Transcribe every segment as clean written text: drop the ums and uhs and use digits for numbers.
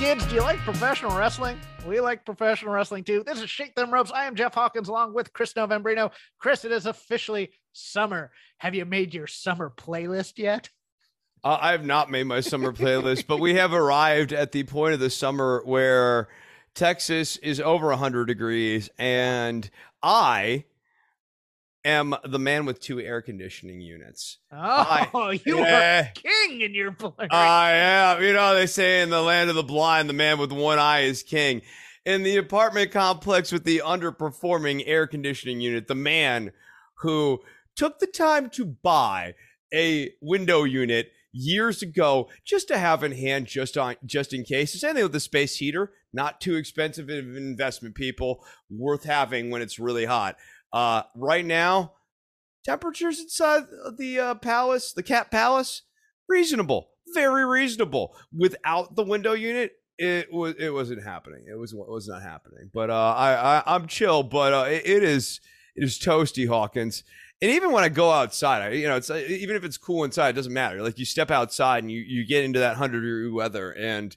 Kids, do you like professional wrestling? We like professional wrestling too. This is Shake Them Ropes. I am Jeff Hawkins along with Chris Novembrino. Chris, it is officially summer. Have you made your summer playlist yet? I have not made my summer playlist, but we have arrived at the point of the summer where Texas is over 100 degrees and I am the man with two air conditioning units. Oh, you are king in your place. I am. You know, they say in the land of the blind, the man with one eye is king. In the apartment complex with the underperforming air conditioning unit, the man who took the time to buy a window unit years ago just to have in hand, just in case. The same thing with the space heater. Not too expensive of an investment, people. Worth having when it's really hot. Right now, temperatures inside the palace, the Cat Palace, reasonable, very reasonable. Without the window unit, it was not happening. But I'm chill. But it is toasty, Hawkins. And even when I go outside, it's even if it's cool inside, it doesn't matter. Like you step outside and you get into that 100-degree weather, and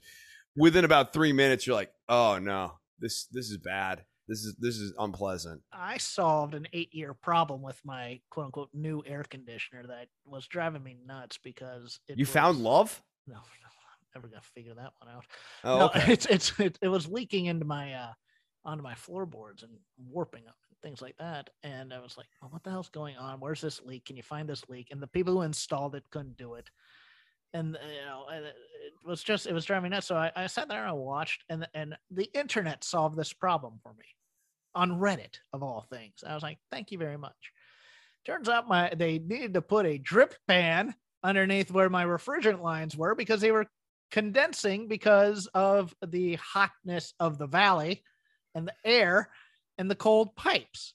within about 3 minutes, you're like, oh no, this is bad. This is unpleasant. I solved an 8-year problem with my quote unquote new air conditioner that was driving me nuts because found love? No, I'm never gonna figure that one out. Oh, no, okay. It was leaking into my onto my floorboards and warping up and things like that. And I was like, well, what the hell's going on? Where's this leak? Can you find this leak? And the people who installed it couldn't do it. And it was driving me nuts. So I sat there and I watched, and the internet solved this problem for me. On Reddit, of all things. I was like, thank you very much. Turns out they needed to put a drip fan underneath where my refrigerant lines were because they were condensing because of the hotness of the valley and the air and the cold pipes.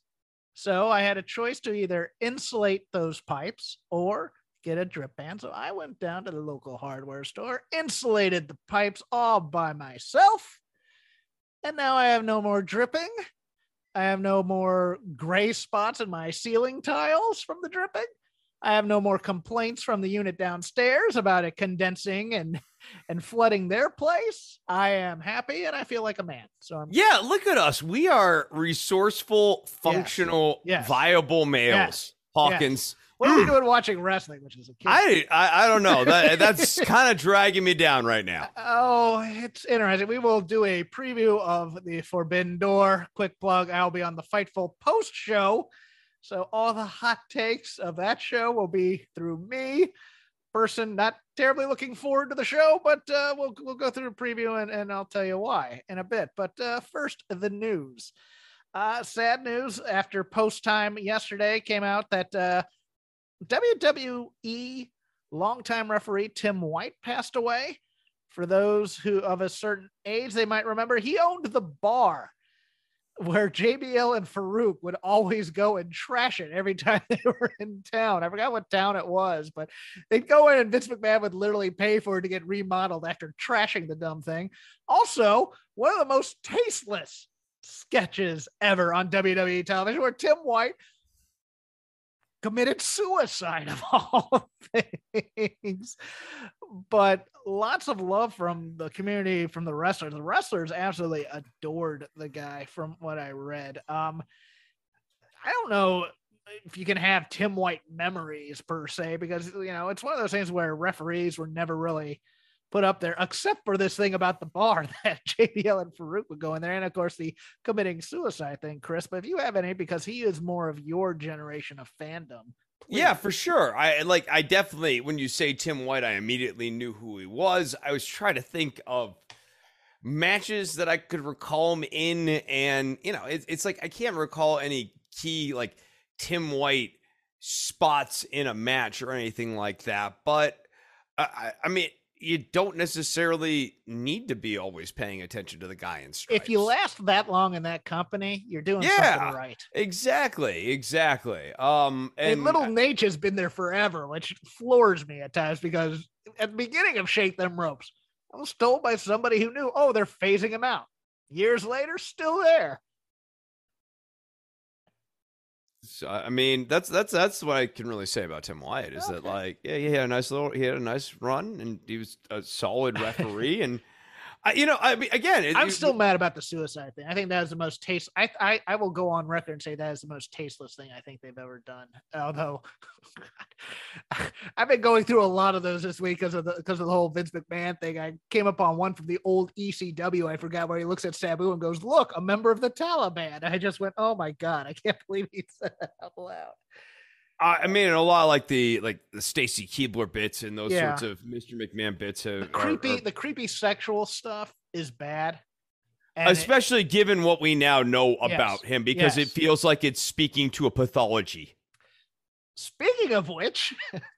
So I had a choice to either insulate those pipes or get a drip fan. So I went down to the local hardware store, insulated the pipes all by myself. And now I have no more dripping. I have no more gray spots in my ceiling tiles from the dripping. I have no more complaints from the unit downstairs about it condensing and flooding their place. I am happy and I feel like a man. So look at us. We are resourceful, functional, viable males. Yes. Hawkins. Yes. What are we doing watching wrestling, which is a kid? I don't know. That's kind of dragging me down right now. Oh, it's interesting. We will do a preview of the Forbidden Door. Quick plug. I'll be on the Fightful post show. So all the hot takes of that show will be through me. Person not terribly looking forward to the show, but we'll go through a preview and I'll tell you why in a bit. But first, the news. Sad news after post time yesterday came out that WWE longtime referee Tim White passed away. For those who of a certain age, they might remember he owned the bar where JBL and Farouk would always go and trash it every time they were in town. I forgot what town it was, but they'd go in and Vince McMahon would literally pay for it to get remodeled after trashing the dumb thing. Also, one of the most tasteless sketches ever on WWE television where Tim White committed suicide of all things, but lots of love from the community, from the wrestlers. The wrestlers absolutely adored the guy from what I read. I don't know if you can have Tim White memories per se, because, it's one of those things where referees were never really put up there, except for this thing about the bar that JBL and Farouk would go in there. And of course the committing suicide thing, Chris, but if you have any, because he is more of your generation of fandom. Please. Yeah, for sure. I definitely, when you say Tim White, I immediately knew who he was. I was trying to think of matches that I could recall him in. And, it's like, I can't recall any key, like Tim White spots in a match or anything like that. But I mean, you don't necessarily need to be always paying attention to the guy in stripes. If you last that long in that company, you're doing something right. Exactly. Exactly. And Little Nate has been there forever, which floors me at times, because at the beginning of Shake Them Ropes, I was told by somebody who knew, oh, they're phasing him out. Years later, still there. So, I mean, that's what I can really say about Tim Wyatt is that, like, he had a nice nice run, and he was a solid referee. And I'm still mad about the suicide thing. I think that is the most I will go on record and say that is the most tasteless thing I think they've ever done. Although I've been going through a lot of those this week because of the whole Vince McMahon thing. I came upon one from the old ECW. I forgot, where he looks at Sabu and goes, "Look, a member of the Taliban." I just went, "Oh my God, I can't believe he said that out loud." I mean, a lot like the Stacy Keibler bits and those sorts of Mr. McMahon bits. The creepy sexual stuff is bad. Especially given what we now know about him, because it feels like it's speaking to a pathology. Speaking of which,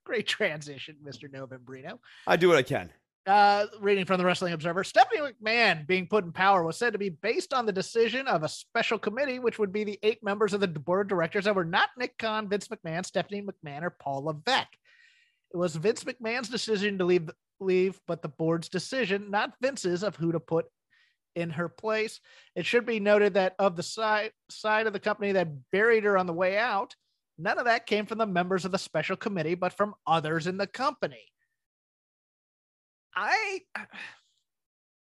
great transition, Mr. Novembrino. I do what I can. Reading from the Wrestling Observer, Stephanie McMahon being put in power was said to be based on the decision of a special committee, which would be the 8 members of the board of directors that were not Nick Khan, Vince McMahon, Stephanie McMahon, or Paul Levesque. It was Vince McMahon's decision to leave, but the board's decision, not Vince's, of who to put in her place. It should be noted that of the side of the company that buried her on the way out, none of that came from the members of the special committee, but from others in the company. I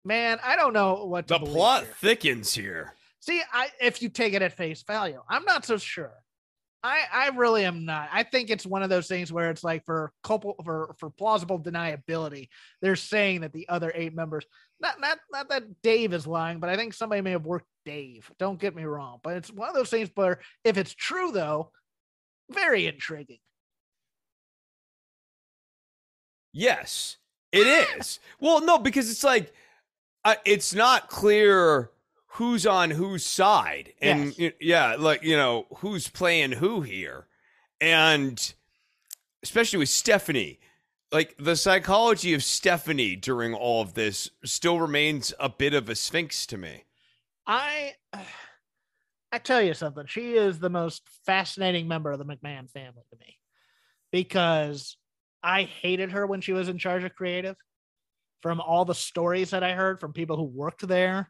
don't know what to believe. The plot thickens here. See, if you take it at face value, I'm not so sure. I really am not. I think it's one of those things where it's like for plausible deniability, they're saying that the other 8 members, not that Dave is lying, but I think somebody may have worked Dave. Don't get me wrong, but it's one of those things where if it's true, though, very intriguing. Yes. It is. Well, no, because it's like, it's not clear who's on whose side. And who's playing who here. And especially with Stephanie, like the psychology of Stephanie during all of this still remains a bit of a sphinx to me. I tell you something. She is the most fascinating member of the McMahon family to me, because I hated her when she was in charge of creative, from all the stories that I heard from people who worked there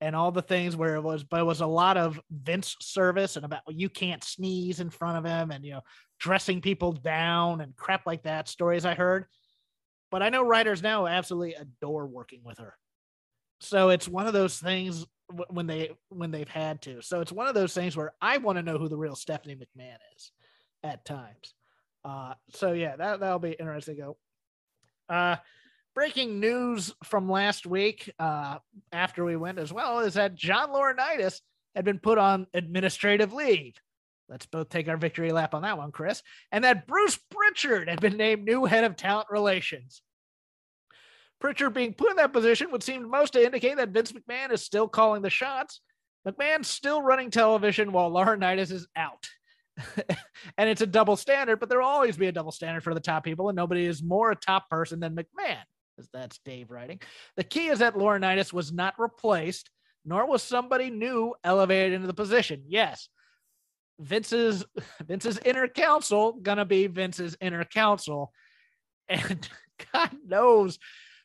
and all the things where it was a lot of Vince service and about, well, you can't sneeze in front of him, and, dressing people down and crap like that, stories I heard. But I know writers now absolutely adore working with her. So it's one of those things when they've had to. So it's one of those things where I want to know who the real Stephanie McMahon is at times. That'll be interesting to go. Breaking news from last week, after we went as well, is that John Laurinaitis had been put on administrative leave. Let's both take our victory lap on that one, Chris. And that Bruce Pritchard had been named new head of talent relations. Pritchard being put in that position would seem most to indicate that Vince McMahon is still calling the shots. McMahon's still running television while Laurinaitis is out. And it's a double standard, but there will always be a double standard for the top people, and nobody is more a top person than McMahon, as that's Dave writing. The key is that Laurinaitis was not replaced, nor was somebody new elevated into the position. Yes, Vince's inner counsel gonna be Vince's inner counsel, and God knows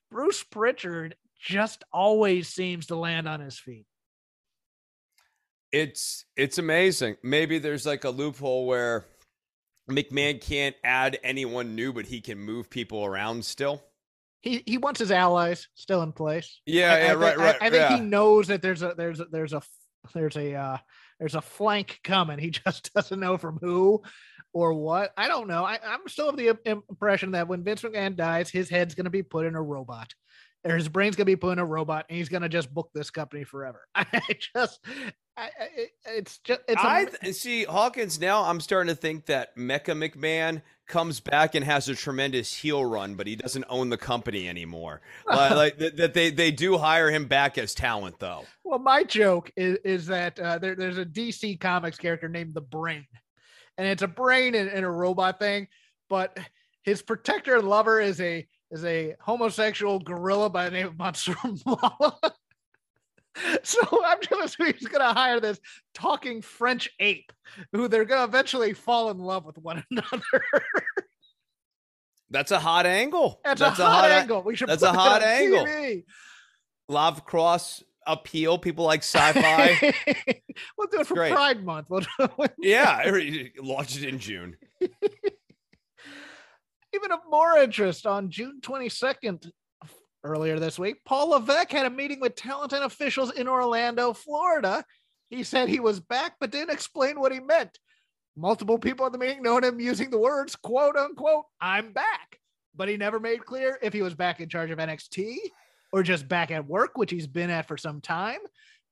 Bruce Pritchard just always seems to land on his feet. It's amazing. Maybe there's like a loophole where McMahon can't add anyone new, but he can move people around still. He wants his allies still in place. Yeah, right. I think he knows that there's a flank coming. He just doesn't know from who or what. I don't know. I'm still of the impression that when Vince McMahon dies, his head's going to be put in a robot. Or his brain's going to be put in a robot, and he's going to just book this company forever. See, Hawkins, now I'm starting to think that Mecha McMahon comes back and has a tremendous heel run, but he doesn't own the company anymore. They do hire him back as talent, though. Well, my joke is that there's a DC Comics character named The Brain, and it's a brain in a robot thing, but his protector and lover is a is a homosexual gorilla by the name of Monsieur Mala. So I'm just he's going to hire this talking French ape who they're going to eventually fall in love with one another. That's a hot angle. That's a hot angle. We should. That's a hot angle. Love cross appeal. People like sci-fi. We'll do it for Pride Month. Yeah, launch it in June. Even of more interest, on June 22nd, earlier this week, Paul Levesque had a meeting with talent and officials in Orlando, Florida. He said he was back, but didn't explain what he meant. Multiple people at the meeting known him using the words, quote unquote, "I'm back," but he never made clear if he was back in charge of NXT or just back at work, which he's been at for some time,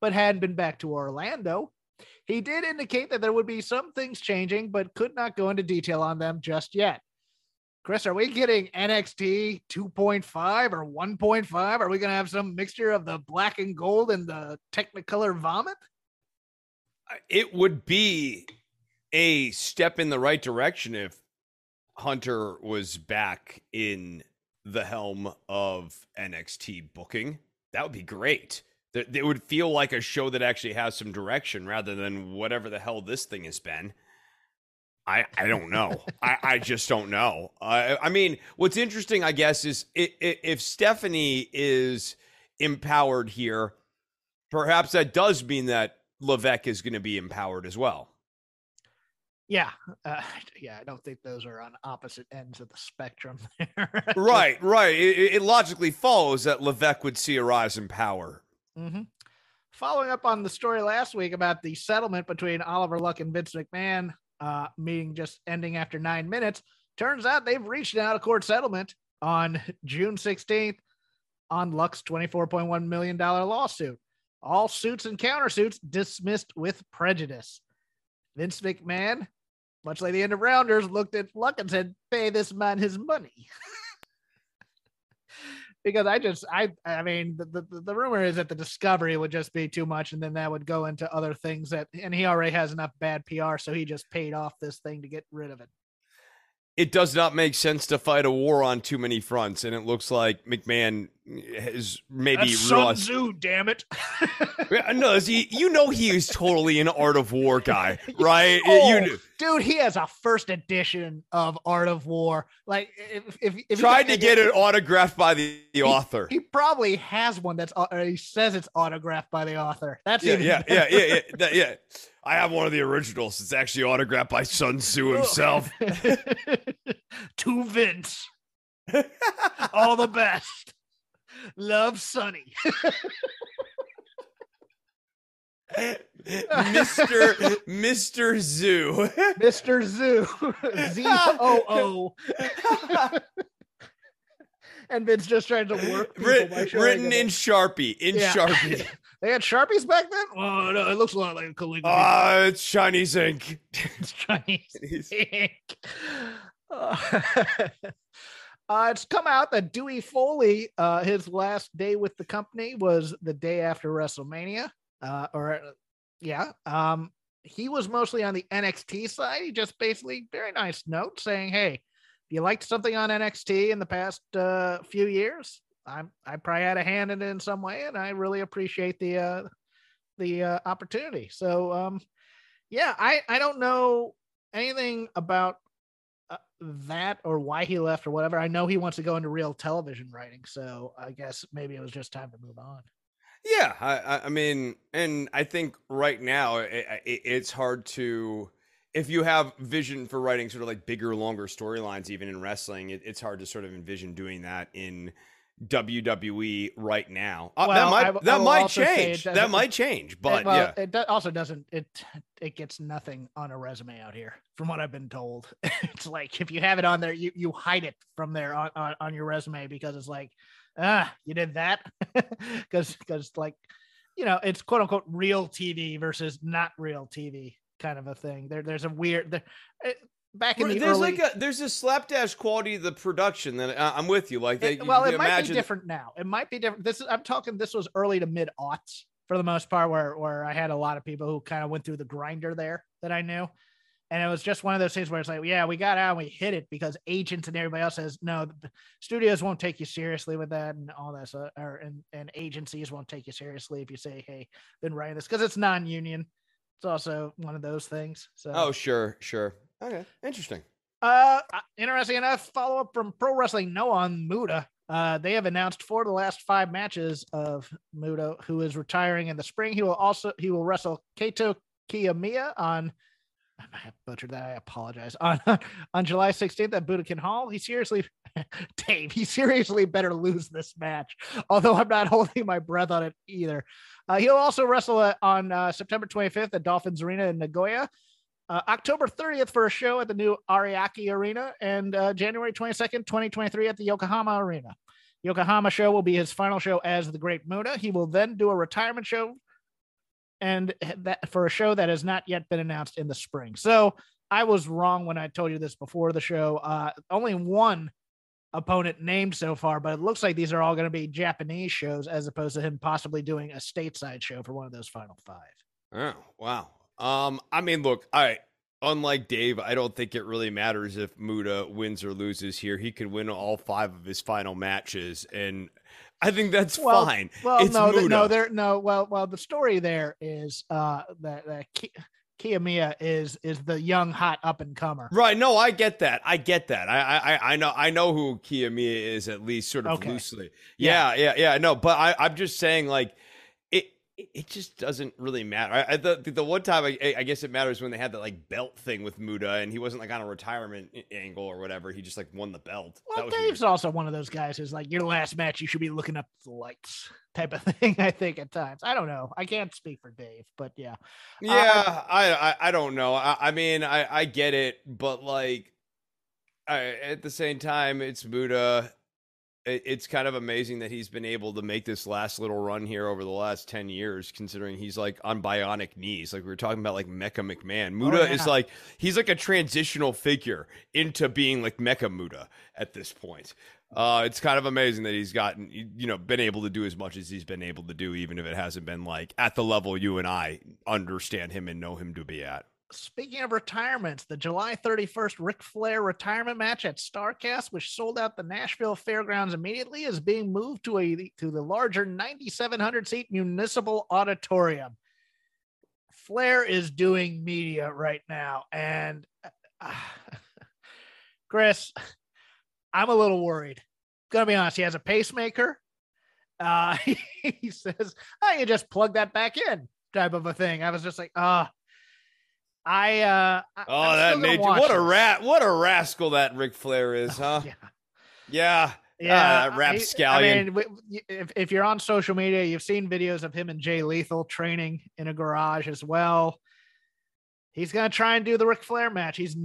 but hadn't been back to Orlando. He did indicate that there would be some things changing, but could not go into detail on them just yet. Chris, are we getting NXT 2.5 or 1.5? Are we going to have some mixture of the black and gold and the Technicolor vomit? It would be a step in the right direction if Hunter was back in the helm of NXT booking. That would be great. It would feel like a show that actually has some direction rather than whatever the hell this thing has been. I don't know. I just don't know. I mean, what's interesting, I guess, is if Stephanie is empowered here, perhaps that does mean that Levesque is going to be empowered as well. Yeah. Yeah. I don't think those are on opposite ends of the spectrum there. Right. Right. It logically follows that Levesque would see a rise in power. Mm-hmm. Following up on the story last week about the settlement between Oliver Luck and Vince McMahon, meeting just ending after 9 minutes. Turns out they've reached an out of court settlement on June 16th on Luck's $24.1 million lawsuit. All suits and countersuits dismissed with prejudice. Vince McMahon, much like the end of Rounders, looked at Luck and said, "Pay this man his money." Because I mean, the rumor is that the discovery would just be too much, and then that would go into other things and he already has enough bad PR, so he just paid off this thing to get rid of it. It does not make sense to fight a war on too many fronts, and it looks like McMahon has maybe Sun Tzu, damn it. No, he is totally an Art of War guy, right? Dude, he has a first edition of Art of War. Like, if tried to get it autographed by the author, he probably has one that's, or he says it's autographed by the author. That's yeah. I have one of the originals. It's actually autographed by Sun Tzu himself. To Vince, all the best. Love, Sonny. Mr. Zoo. Mr. Zoo. ZOO. And Vince just trying to work people by showing written in Sharpie. Sharpie. They had Sharpies back then? Oh, no, it looks a lot like calligraphy. It's Chinese ink. It's come out that Dewey Foley, his last day with the company was the day after WrestleMania. He was mostly on the NXT side. He just basically, very nice note saying, "Hey, if you liked something on NXT in the past few years, I probably had a hand in it in some way, and I really appreciate the opportunity." So, I don't know anything about that or why he left or whatever. I know he wants to go into real television writing, so I guess maybe it was just time to move on. Yeah, I mean, and I think right now it's hard to, if you have vision for writing sort of like bigger, longer storylines, even in wrestling, it's hard to sort of envision doing that in WWE right now. That might change, but yeah. It gets nothing on a resume out here, from what I've been told. It's like, if you have it on there, you hide it from there on your resume, because it's like, you did that, because like, you know, it's quote unquote real TV versus not real TV kind of a thing. There's a weird back in the there's a slapdash quality of the production that I'm with you. Like, it might be different now. It might be different. This was early to mid aughts for the most part, where I had a lot of people who kind of went through the grinder there that I knew. And it was just one of those things where it's like, yeah, we got out and we hit it because agents and everybody else says, no, the studios won't take you seriously with that and all that. So, or, and agencies won't take you seriously if you say, hey, been writing this, because it's non-union. It's also one of those things. So. Oh, sure. Sure. Okay. Interesting. Interesting enough, follow up from Pro Wrestling Noah on Muta. They have announced for the last 5 matches of Muta, who is retiring in the spring. He will wrestle Kato Kiyomiya on, I might have butchered that, I apologize, on July 16th at Budokan Hall. He seriously better lose this match, although I'm not holding my breath on it either. He'll also wrestle on September 25th at Dolphins Arena in Nagoya, October 30th for a show at the new Ariake Arena, and January 22nd, 2023 at the Yokohama Arena. Yokohama show will be his final show as the Great Muta. He will then do a retirement show and that for a show that has not yet been announced in the spring. So I was wrong when I told you this before the show. Only one opponent named so far, but it looks like these are all going to be Japanese shows as opposed to him possibly doing a stateside show for one of those final 5. Oh, wow. I mean, look, unlike Dave, I don't think it really matters if Muta wins or loses here. He could win all 5 of his final matches, and I think that's fine. Well, it's Muta. The story there is that Kiyomiya is the young, hot up and comer. Right. No, I get that. I know who Kiyomiya is, at least sort of loosely. Yeah. No, but I'm just saying, like, it just doesn't really matter. The one time I guess it matters when they had that like belt thing with Muta, and he wasn't like on a retirement angle or whatever. He just like won the belt. Well, Dave's also one of those guys who's like, your last match, you should be looking up the lights type of thing. I think at times, I don't know. I can't speak for Dave, but yeah. Yeah. I don't know. I mean, I get it, but like at the same time, it's Muta. It's kind of amazing that he's been able to make this last little run here over the last 10 years, considering he's like on bionic knees. Like we were talking about, like Mecha McMahon. Muta is like, he's like a transitional figure into being like Mecha Muta at this point. It's kind of amazing that he's gotten, been able to do as much as he's been able to do, even if it hasn't been like at the level you and I understand him and know him to be at. Speaking of retirements, the July 31st Ric Flair retirement match at StarCast, which sold out the Nashville Fairgrounds immediately, is being moved to the larger 9,700-seat Municipal Auditorium. Flair is doing media right now, and Chris, I'm a little worried. I'm gonna be honest. He has a pacemaker. He says, "Oh, you just plug that back in," type of a thing. I was just like, ah. That made you what a rascal that Ric Flair is, huh? Yeah. Rapscallion. I mean, if you're on social media, you've seen videos of him and Jay Lethal training in a garage as well. He's gonna try and do the Ric Flair match. This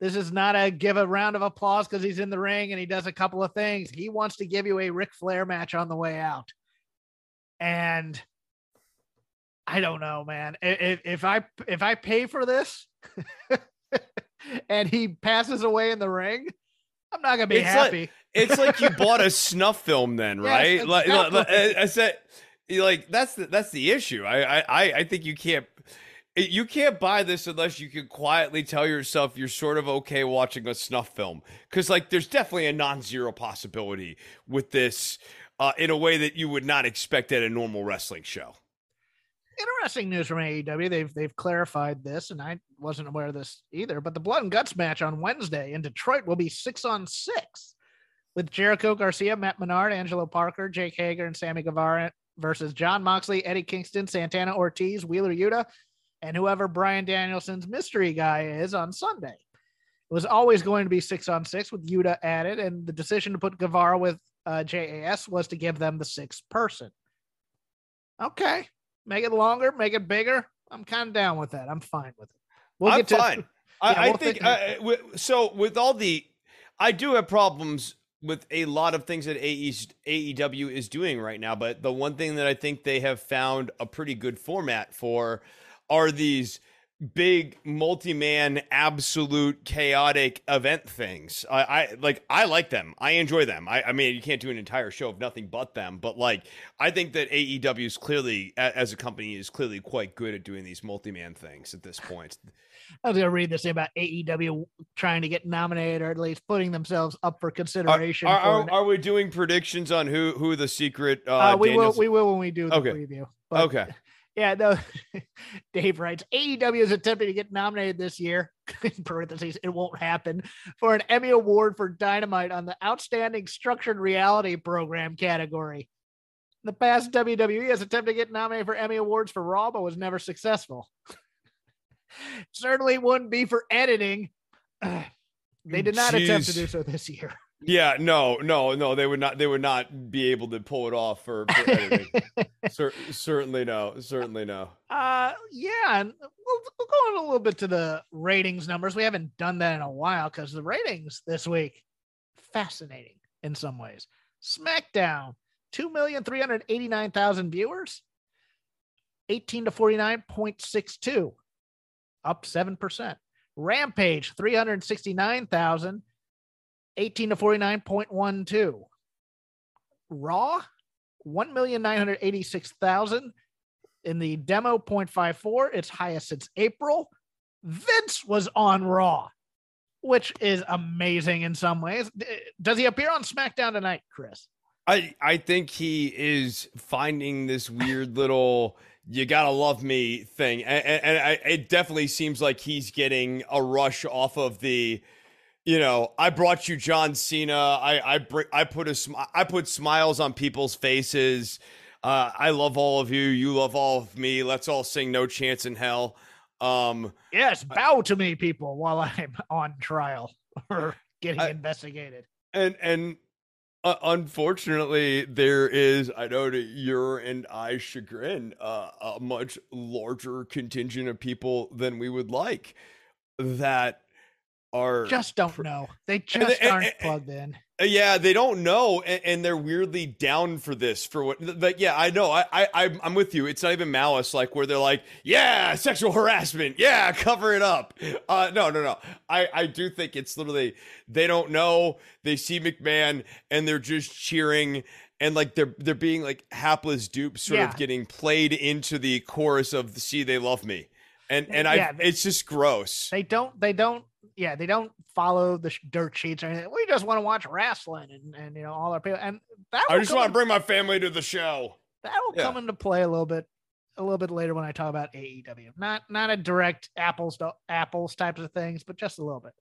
is not a give a round of applause because he's in the ring and he does a couple of things. He wants to give you a Ric Flair match on the way out, and I don't know, man. If I pay for this and he passes away in the ring, I'm not gonna be happy. Like, it's like you bought a snuff film, then, right? Yes, I said, like that's the issue. I think you can't buy this unless you can quietly tell yourself you're sort of okay watching a snuff film, because like there's definitely a non-zero possibility with this in a way that you would not expect at a normal wrestling show. Interesting news from AEW. They've clarified this, and I wasn't aware of this either, but the Blood and Guts match on Wednesday in Detroit will be 6-on-6 with Jericho Garcia, Matt Menard, Angelo Parker, Jake Hager, and Sammy Guevara versus John Moxley, Eddie Kingston, Santana Ortiz, Wheeler Yuta, and whoever Brian Danielson's mystery guy is on Sunday. It was always going to be 6-on-6 with Yuta added, and the decision to put Guevara with JAS was to give them the 6th person. Okay. Make it longer, make it bigger. I'm kind of down with that. I'm fine with it. I do have problems with a lot of things that AEW is doing right now, but the one thing that I think they have found a pretty good format for are these big multi-man absolute chaotic event things. I like them. I enjoy them. I mean, you can't do an entire show of nothing but them, but like, I think that AEW is clearly, as a company, is clearly quite good at doing these multi-man things at this point. I was gonna read this thing about AEW trying to get nominated, or at least putting themselves up for consideration. Are we doing predictions on who the secret we will when we do the preview. But, okay. Yeah, no. Dave writes, AEW is attempting to get nominated this year, in parentheses, it won't happen, for an Emmy Award for Dynamite on the Outstanding Structured Reality Program category. In the past, WWE has attempted to get nominated for Emmy Awards for Raw, but was never successful. Certainly wouldn't be for editing. They did not attempt to do so this year. Yeah, no, they would not be able to pull it off for editing. Certainly no. Yeah, and we'll go on a little bit to the ratings numbers. We haven't done that in a while because the ratings this week, fascinating in some ways. SmackDown, 2,389,000 viewers, 18 to 49.62, up 7%. Rampage, 369,000. 18 to 49.12. Raw, 1,986,000. In the demo, 0.54, it's highest since April. Vince was on Raw, which is amazing in some ways. Does he appear on SmackDown tonight, Chris? I think he is finding this weird little... you gotta love me thing. And it definitely seems like he's getting a rush off of the... you know, I brought you John Cena. I put smiles on people's faces. I love all of you. You love all of me. Let's all sing "No Chance in Hell." Yes, bow to me, people, while I'm on trial or getting investigated. And unfortunately, there is, I know to your and I's chagrin, a much larger contingent of people than we would like that are just don't know. They just aren't plugged in. Yeah, they don't know, and they're weirdly down for this. For what? Like, yeah, I know. I'm with you. It's not even malice, like where they're like, yeah, sexual harassment. Yeah, cover it up. No. I do think it's literally they don't know. They see McMahon and they're just cheering. And like they're being like hapless dupes, sort of getting played into the chorus of "See, They Love Me," and it's just gross. They don't. Yeah, they don't follow the dirt sheets or anything. We just want to watch wrestling and you know, all our people. And that I just want to bring my family to the show. That will come into play a little bit later when I talk about AEW. Not a direct apples to apples types of things, but just a little bit.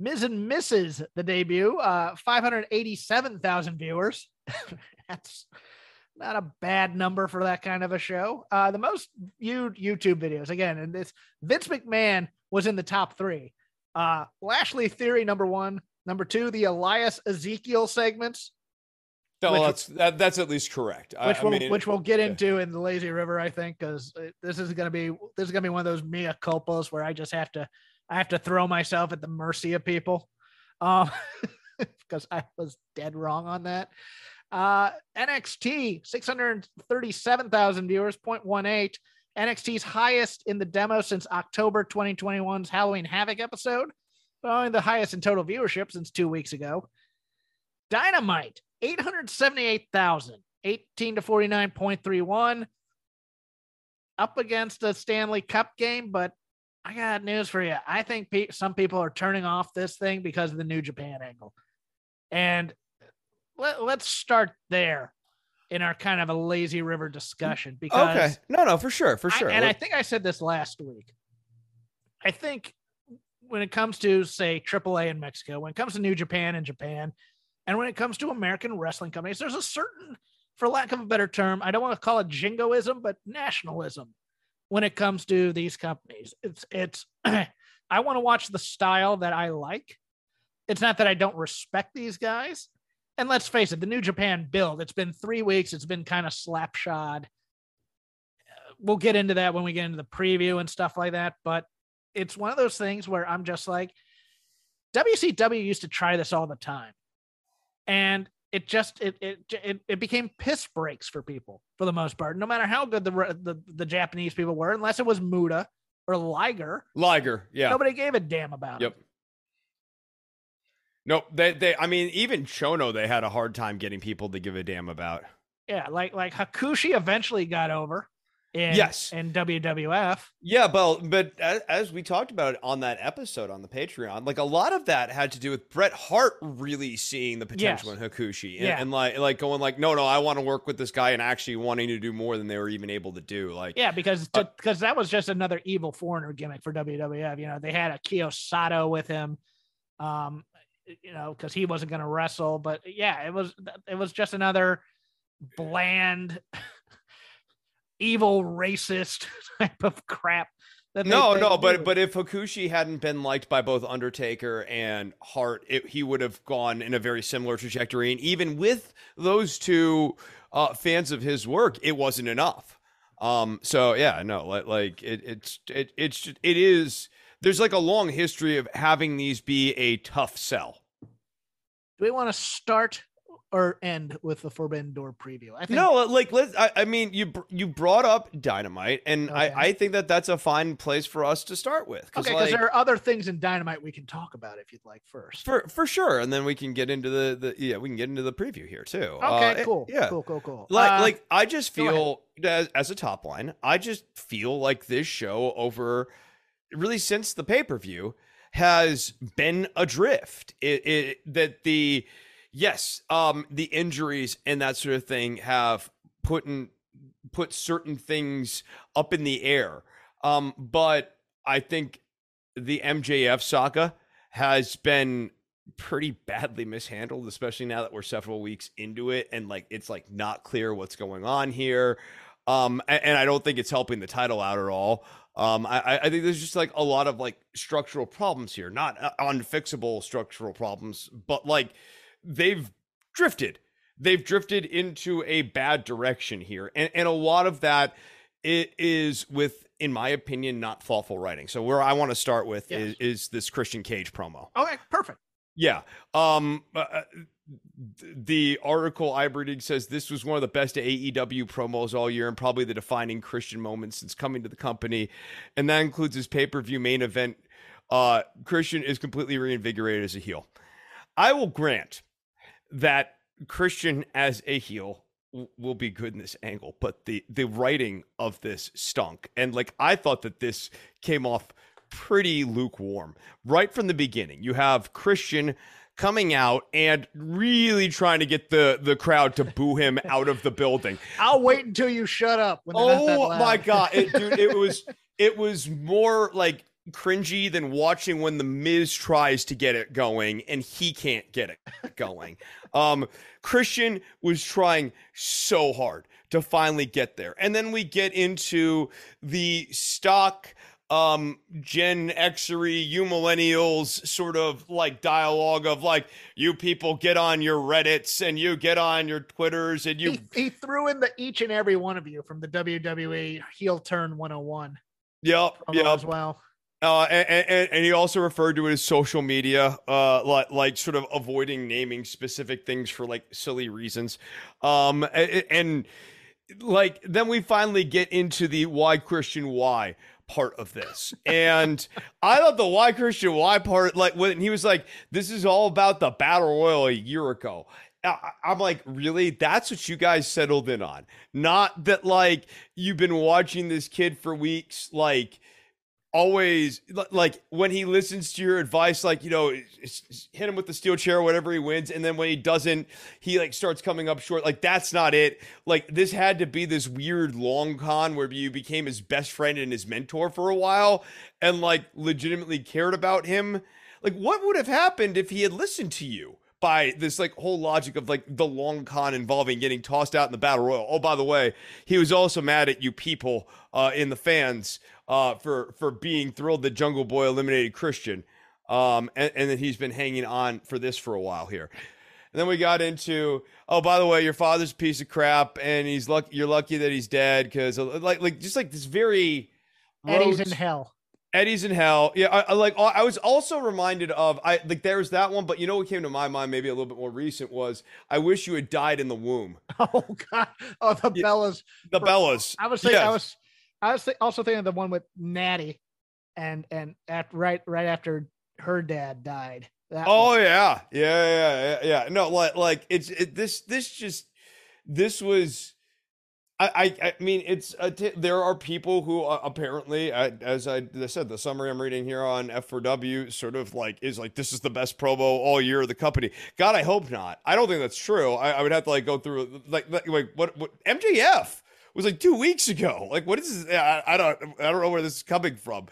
Ms. and Mrs. the debut, 587,000 viewers. That's not a bad number for that kind of a show. The most viewed YouTube videos again, and this Vince McMahon was in the top three. Lashley Theory, number one. Number two, the Elias Ezekiel segments. No, that's at least correct. Which we'll get into in the Lazy River, I think, because this is gonna be one of those mea culpas where I just have to throw myself at the mercy of people, because I was dead wrong on that. NXT, 637,000 viewers, 0.18. NXT's highest in the demo since October 2021's Halloween Havoc episode, but only the highest in total viewership since 2 weeks ago. Dynamite, 878,000, 18 to 49.31. Up against the Stanley Cup game, but I got news for you. I think some people are turning off this thing because of the New Japan angle. And let's start there in our kind of a Lazy River discussion, because okay, no, for sure. I think I said this last week. I think when it comes to, say, AAA in Mexico, when it comes to New Japan in Japan, and when it comes to American wrestling companies, there's a certain, for lack of a better term, I don't want to call it jingoism, but nationalism when it comes to these companies. It's I want to watch the style that I like. It's not that I don't respect these guys. And let's face it, the New Japan build, it's been 3 weeks. It's been kind of slapshod. We'll get into that when we get into the preview and stuff like that. But it's one of those things where I'm just like, WCW used to try this all the time. And it just, it became piss breaks for people for the most part, no matter how good the Japanese people were, unless it was Muta or Liger. Liger, yeah. Nobody gave a damn about him. Yep. Nope. They I mean, even Chono, they had a hard time getting people to give a damn about. Yeah, like Hakushi eventually got over. In WWF. Yeah, but as we talked about it on that episode on the Patreon, like a lot of that had to do with Bret Hart really seeing the potential in Hakushi and like going like, no, I want to work with this guy and actually wanting to do more than they were even able to do. Like, yeah, because that was just another evil foreigner gimmick for WWF. You know, they had a Kiyosato with him, you know, because he wasn't going to wrestle. But yeah, it was just another bland. Evil racist type of crap. But if Hakushi hadn't been liked by both Undertaker and Hart, he would have gone in a very similar trajectory. And even with those two fans of his work, it wasn't enough. So yeah, no, like it is. There's like a long history of having these be a tough sell. Do we want to start? Or end with the Forbidden Door preview? I think no, like let's. I mean, you brought up Dynamite, and okay. I think that's a fine place for us to start with. Okay, because there are other things in Dynamite we can talk about if you'd like first. For sure, and then we can get into the preview here too. Okay, cool. Yeah, cool. Like I just feel as a top line, I just feel like this show over really since the pay-per-view has been adrift. The injuries and that sort of thing have put certain things up in the air. But I think the MJF saga has been pretty badly mishandled, especially now that we're several weeks into it. And like, it's like not clear what's going on here. And I don't think it's helping the title out at all. I think there's just like a lot of like structural problems here, not unfixable structural problems, but like, they've drifted into a bad direction here, and a lot of that it is with, in my opinion, not thoughtful writing. So where I want to start with is this Christian Cage promo. Okay, perfect. Yeah. The article I'm reading says this was one of the best AEW promos all year and probably the defining Christian moment since coming to the company, and that includes his pay-per-view main event. Christian is completely reinvigorated as a heel. I will grant that Christian as a heel will be good in this angle, but the writing of this stunk. And like, I thought that this came off pretty lukewarm right from the beginning. You have Christian coming out and really trying to get the crowd to boo him out of the building. I'll wait until you shut up. When oh my God. It was more like cringy than watching when the Miz tries to get it going and he can't get it going. Christian was trying so hard to finally get there, and then we get into the stock Gen Xery, you millennials sort of like dialogue of like, you people get on your Reddits and you get on your Twitters and you. He threw in the each and every one of you from the WWE heel turn 101. Yep. As well. And he also referred to it as social media, like sort of avoiding naming specific things for like silly reasons. And like, then we finally get into the why Christian why part of this. And I thought the why Christian why part, like when he was like, this is all about the battle royal a year ago. I'm like, really? That's what you guys settled in on? Not that like you've been watching this kid for weeks, like, always, like when he listens to your advice, like, you know, hit him with the steel chair, whatever, he wins. And then when he doesn't, he like starts coming up short. Like, that's not it. Like, this had to be this weird long con where you became his best friend and his mentor for a while and like legitimately cared about him. Like, what would have happened if he had listened to you by this like whole logic of like the long con involving getting tossed out in the battle royal? Oh, by the way, he was also mad at you people in the fans for being thrilled that Jungle Boy eliminated Christian. And then he's been hanging on for this for a while here. And then we got into, oh, by the way, your father's a piece of crap and he's lucky, you're lucky that he's dead, because like just like this very Eddie's in hell. Eddie's in hell. Yeah, I was also reminded of, I like there was that one, but you know what came to my mind maybe a little bit more recent was, I wish you had died in the womb. Oh God. Oh, the Bellas. The Bellas. I was thinking, I was also thinking of the one with Natty and at right after her dad died. Yeah. No, like it's this was. I mean, it's there are people who apparently, as I said, the summary I'm reading here on F4W sort of like is like, this is the best promo all year of the company. God, I hope not. I don't think that's true. I would have to like go through like what MJF was like 2 weeks ago. Like, what is this? I don't know where this is coming from.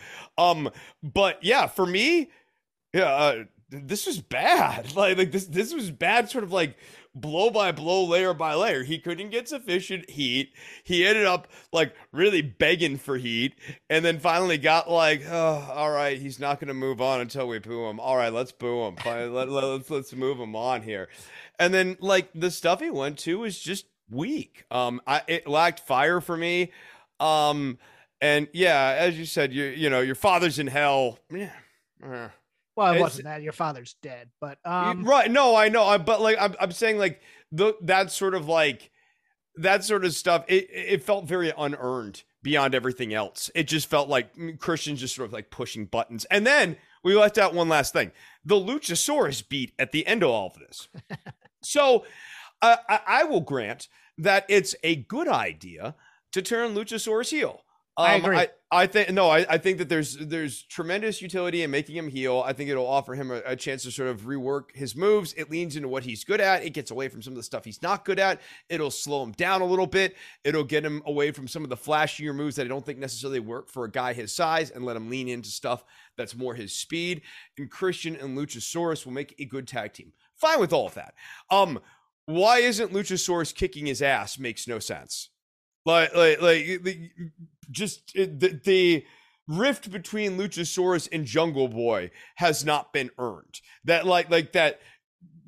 But yeah, for me, yeah, this was bad. Like this was bad. Sort of like blow by blow, layer by layer. He couldn't get sufficient heat. He ended up like really begging for heat, and then finally got like, oh, all right, he's not going to move on until we boo him. All right, let's boo him. Let's move him on here. And then like the stuff he went to was just weak. It lacked fire for me. And yeah, as you said, you know, your father's in hell. Yeah. Well, it wasn't that your father's dead, but right. No, I know. But like, I'm saying like that sort of stuff. It felt very unearned beyond everything else. It just felt like Christian's just sort of like pushing buttons. And then we left out one last thing. The Luchasaurus beat at the end of all of this. So I will grant that it's a good idea to turn Luchasaurus heel. I agree. I think that there's tremendous utility in making him heel. I think it'll offer him a chance to sort of rework his moves. It leans into what he's good at. It gets away from some of the stuff he's not good at. It'll slow him down a little bit. It'll get him away from some of the flashier moves that I don't think necessarily work for a guy his size, and let him lean into stuff that's more his speed. And Christian and Luchasaurus will make a good tag team. Fine with all of that. Why isn't Luchasaurus kicking his ass makes no sense. The rift between Luchasaurus and Jungle Boy has not been earned. That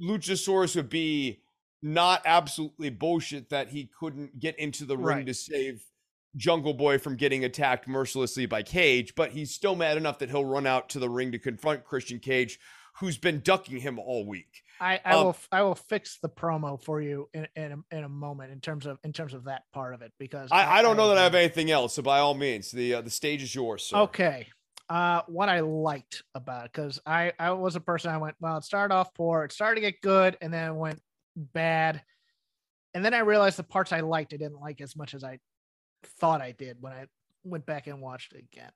Luchasaurus would be not absolutely bullshit that he couldn't get into the ring to save Jungle Boy from getting attacked mercilessly by Cage, but he's still mad enough that he'll run out to the ring to confront Christian Cage, who's been ducking him all week. I will fix the promo for you in a moment in terms of that part of it, because I don't know that I have anything else. So by all means, the stage is yours, sir. Okay. What I liked about it, because I was a person, I went, well, it started off poor, it started to get good, and then it went bad. And then I realized the parts I liked, I didn't like as much as I thought I did when I went back and watched it again.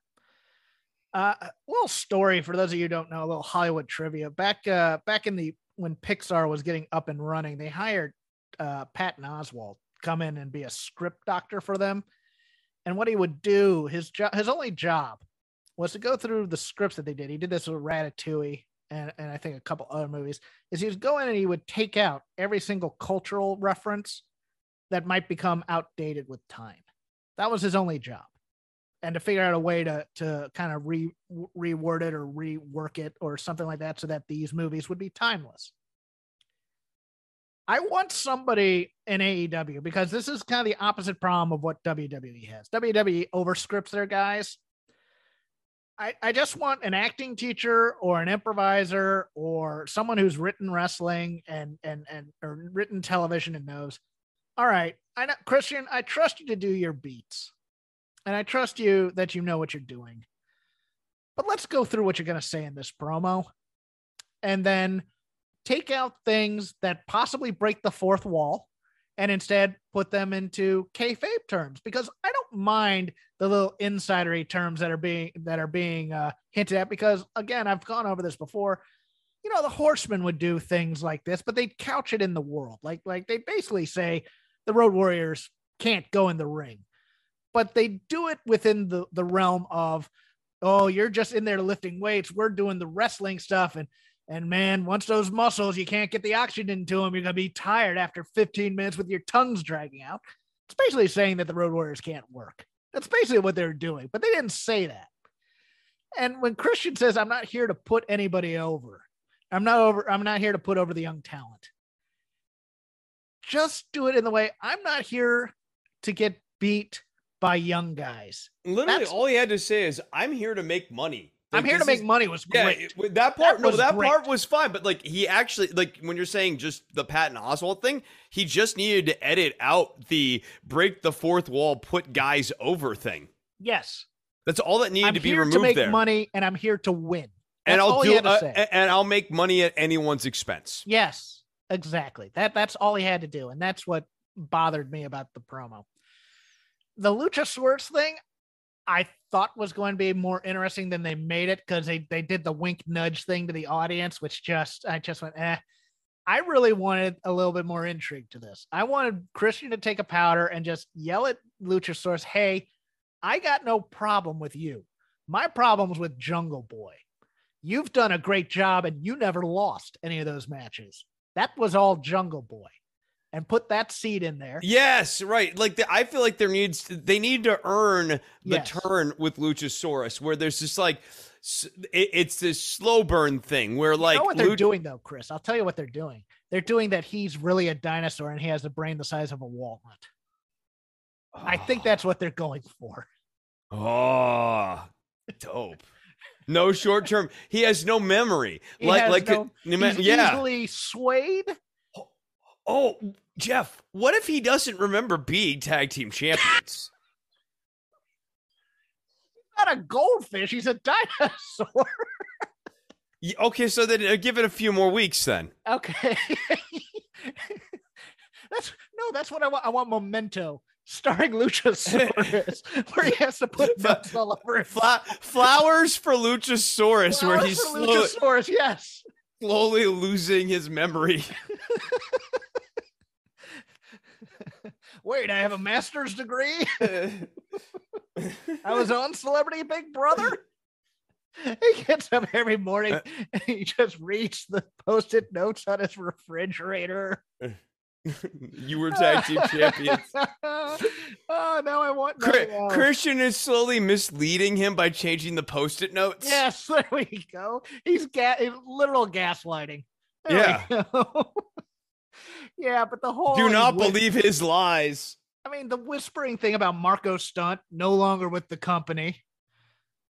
A little story for those of you who don't know, a little Hollywood trivia. Back in the when Pixar was getting up and running, they hired Patton Oswalt come in and be a script doctor for them. And what he would do, his only job was to go through the scripts that they did. He did this with Ratatouille and I think a couple other movies. Is he would go in and he would take out every single cultural reference that might become outdated with time. That was his only job. And to figure out a way to kind of reword it or rework it or something like that so that these movies would be timeless. I want somebody in AEW, because this is kind of the opposite problem of what WWE has. WWE overscripts their guys. I just want an acting teacher or an improviser or someone who's written wrestling and or written television and knows, all right, I know, Christian, I trust you to do your beats. And I trust you that you know what you're doing. But let's go through what you're going to say in this promo. And then take out things that possibly break the fourth wall and instead put them into kayfabe terms. Because I don't mind the little insidery terms that are being hinted at. Because, again, I've gone over this before. You know, the Horsemen would do things like this, but they'd couch it in the world. Like they basically say the Road Warriors can't go in the ring. But they do it within the realm of, oh, you're just in there lifting weights. We're doing the wrestling stuff. And man, once those muscles, you can't get the oxygen into them. You're going to be tired after 15 minutes with your tongues dragging out. It's basically saying that the Road Warriors can't work. That's basically what they're doing. But they didn't say that. And when Christian says, I'm not here to put anybody over. I'm not here to put over the young talent. Just do it in the way, I'm not here to get beat by young guys. Literally, all he had to say is, I'm here to make money. Like, I'm here to make money was great. Yeah, that part, part was fine. But like, he actually, like when you're saying just the Patton Oswalt thing, he just needed to edit out the break the fourth wall, put guys over thing. Yes. That's all that needed to be removed there. I'm here to make money, and I'm here to win. And I'll do, and I'll make money at anyone's expense. Yes, exactly. That's all he had to do, and that's what bothered me about the promo. The Luchasaurus thing, I thought was going to be more interesting than they made it, because they did the wink nudge thing to the audience, which I just went, eh. I really wanted a little bit more intrigue to this. I wanted Christian to take a powder and just yell at Luchasaurus, hey, I got no problem with you. My problem's with Jungle Boy. You've done a great job and you never lost any of those matches. That was all Jungle Boy. And put that seed in there. Yes, right. Like I feel like they need to earn the turn with Luchasaurus, where there's just like it's this slow burn thing where like, you know what they're doing though, Chris. I'll tell you what they're doing. They're doing that he's really a dinosaur and he has a brain the size of a walnut. Oh. I think that's what they're going for. Oh, dope. No short term. He has no memory. He's easily swayed. Oh, Jeff, what if he doesn't remember being tag team champions? He's not a goldfish. He's a dinosaur. Okay, so then give it a few more weeks then. Okay. That's what I want. I want Memento starring Luchasaurus, where he has to put nuts all over him. Flowers for Luchasaurus, where he's Luchasaurus, yes. Slowly losing his memory. Wait, I have a master's degree. I was on Celebrity Big Brother. He gets up every morning and he just reads the post-it notes on his refrigerator. You were tag team champions. Oh, now I want Christian is slowly misleading him by changing the post-it notes. Yes, there we go. He's literal gaslighting. Yeah, but the whole... Do not believe his lies. I mean, the whispering thing about Marco Stunt, no longer with the company,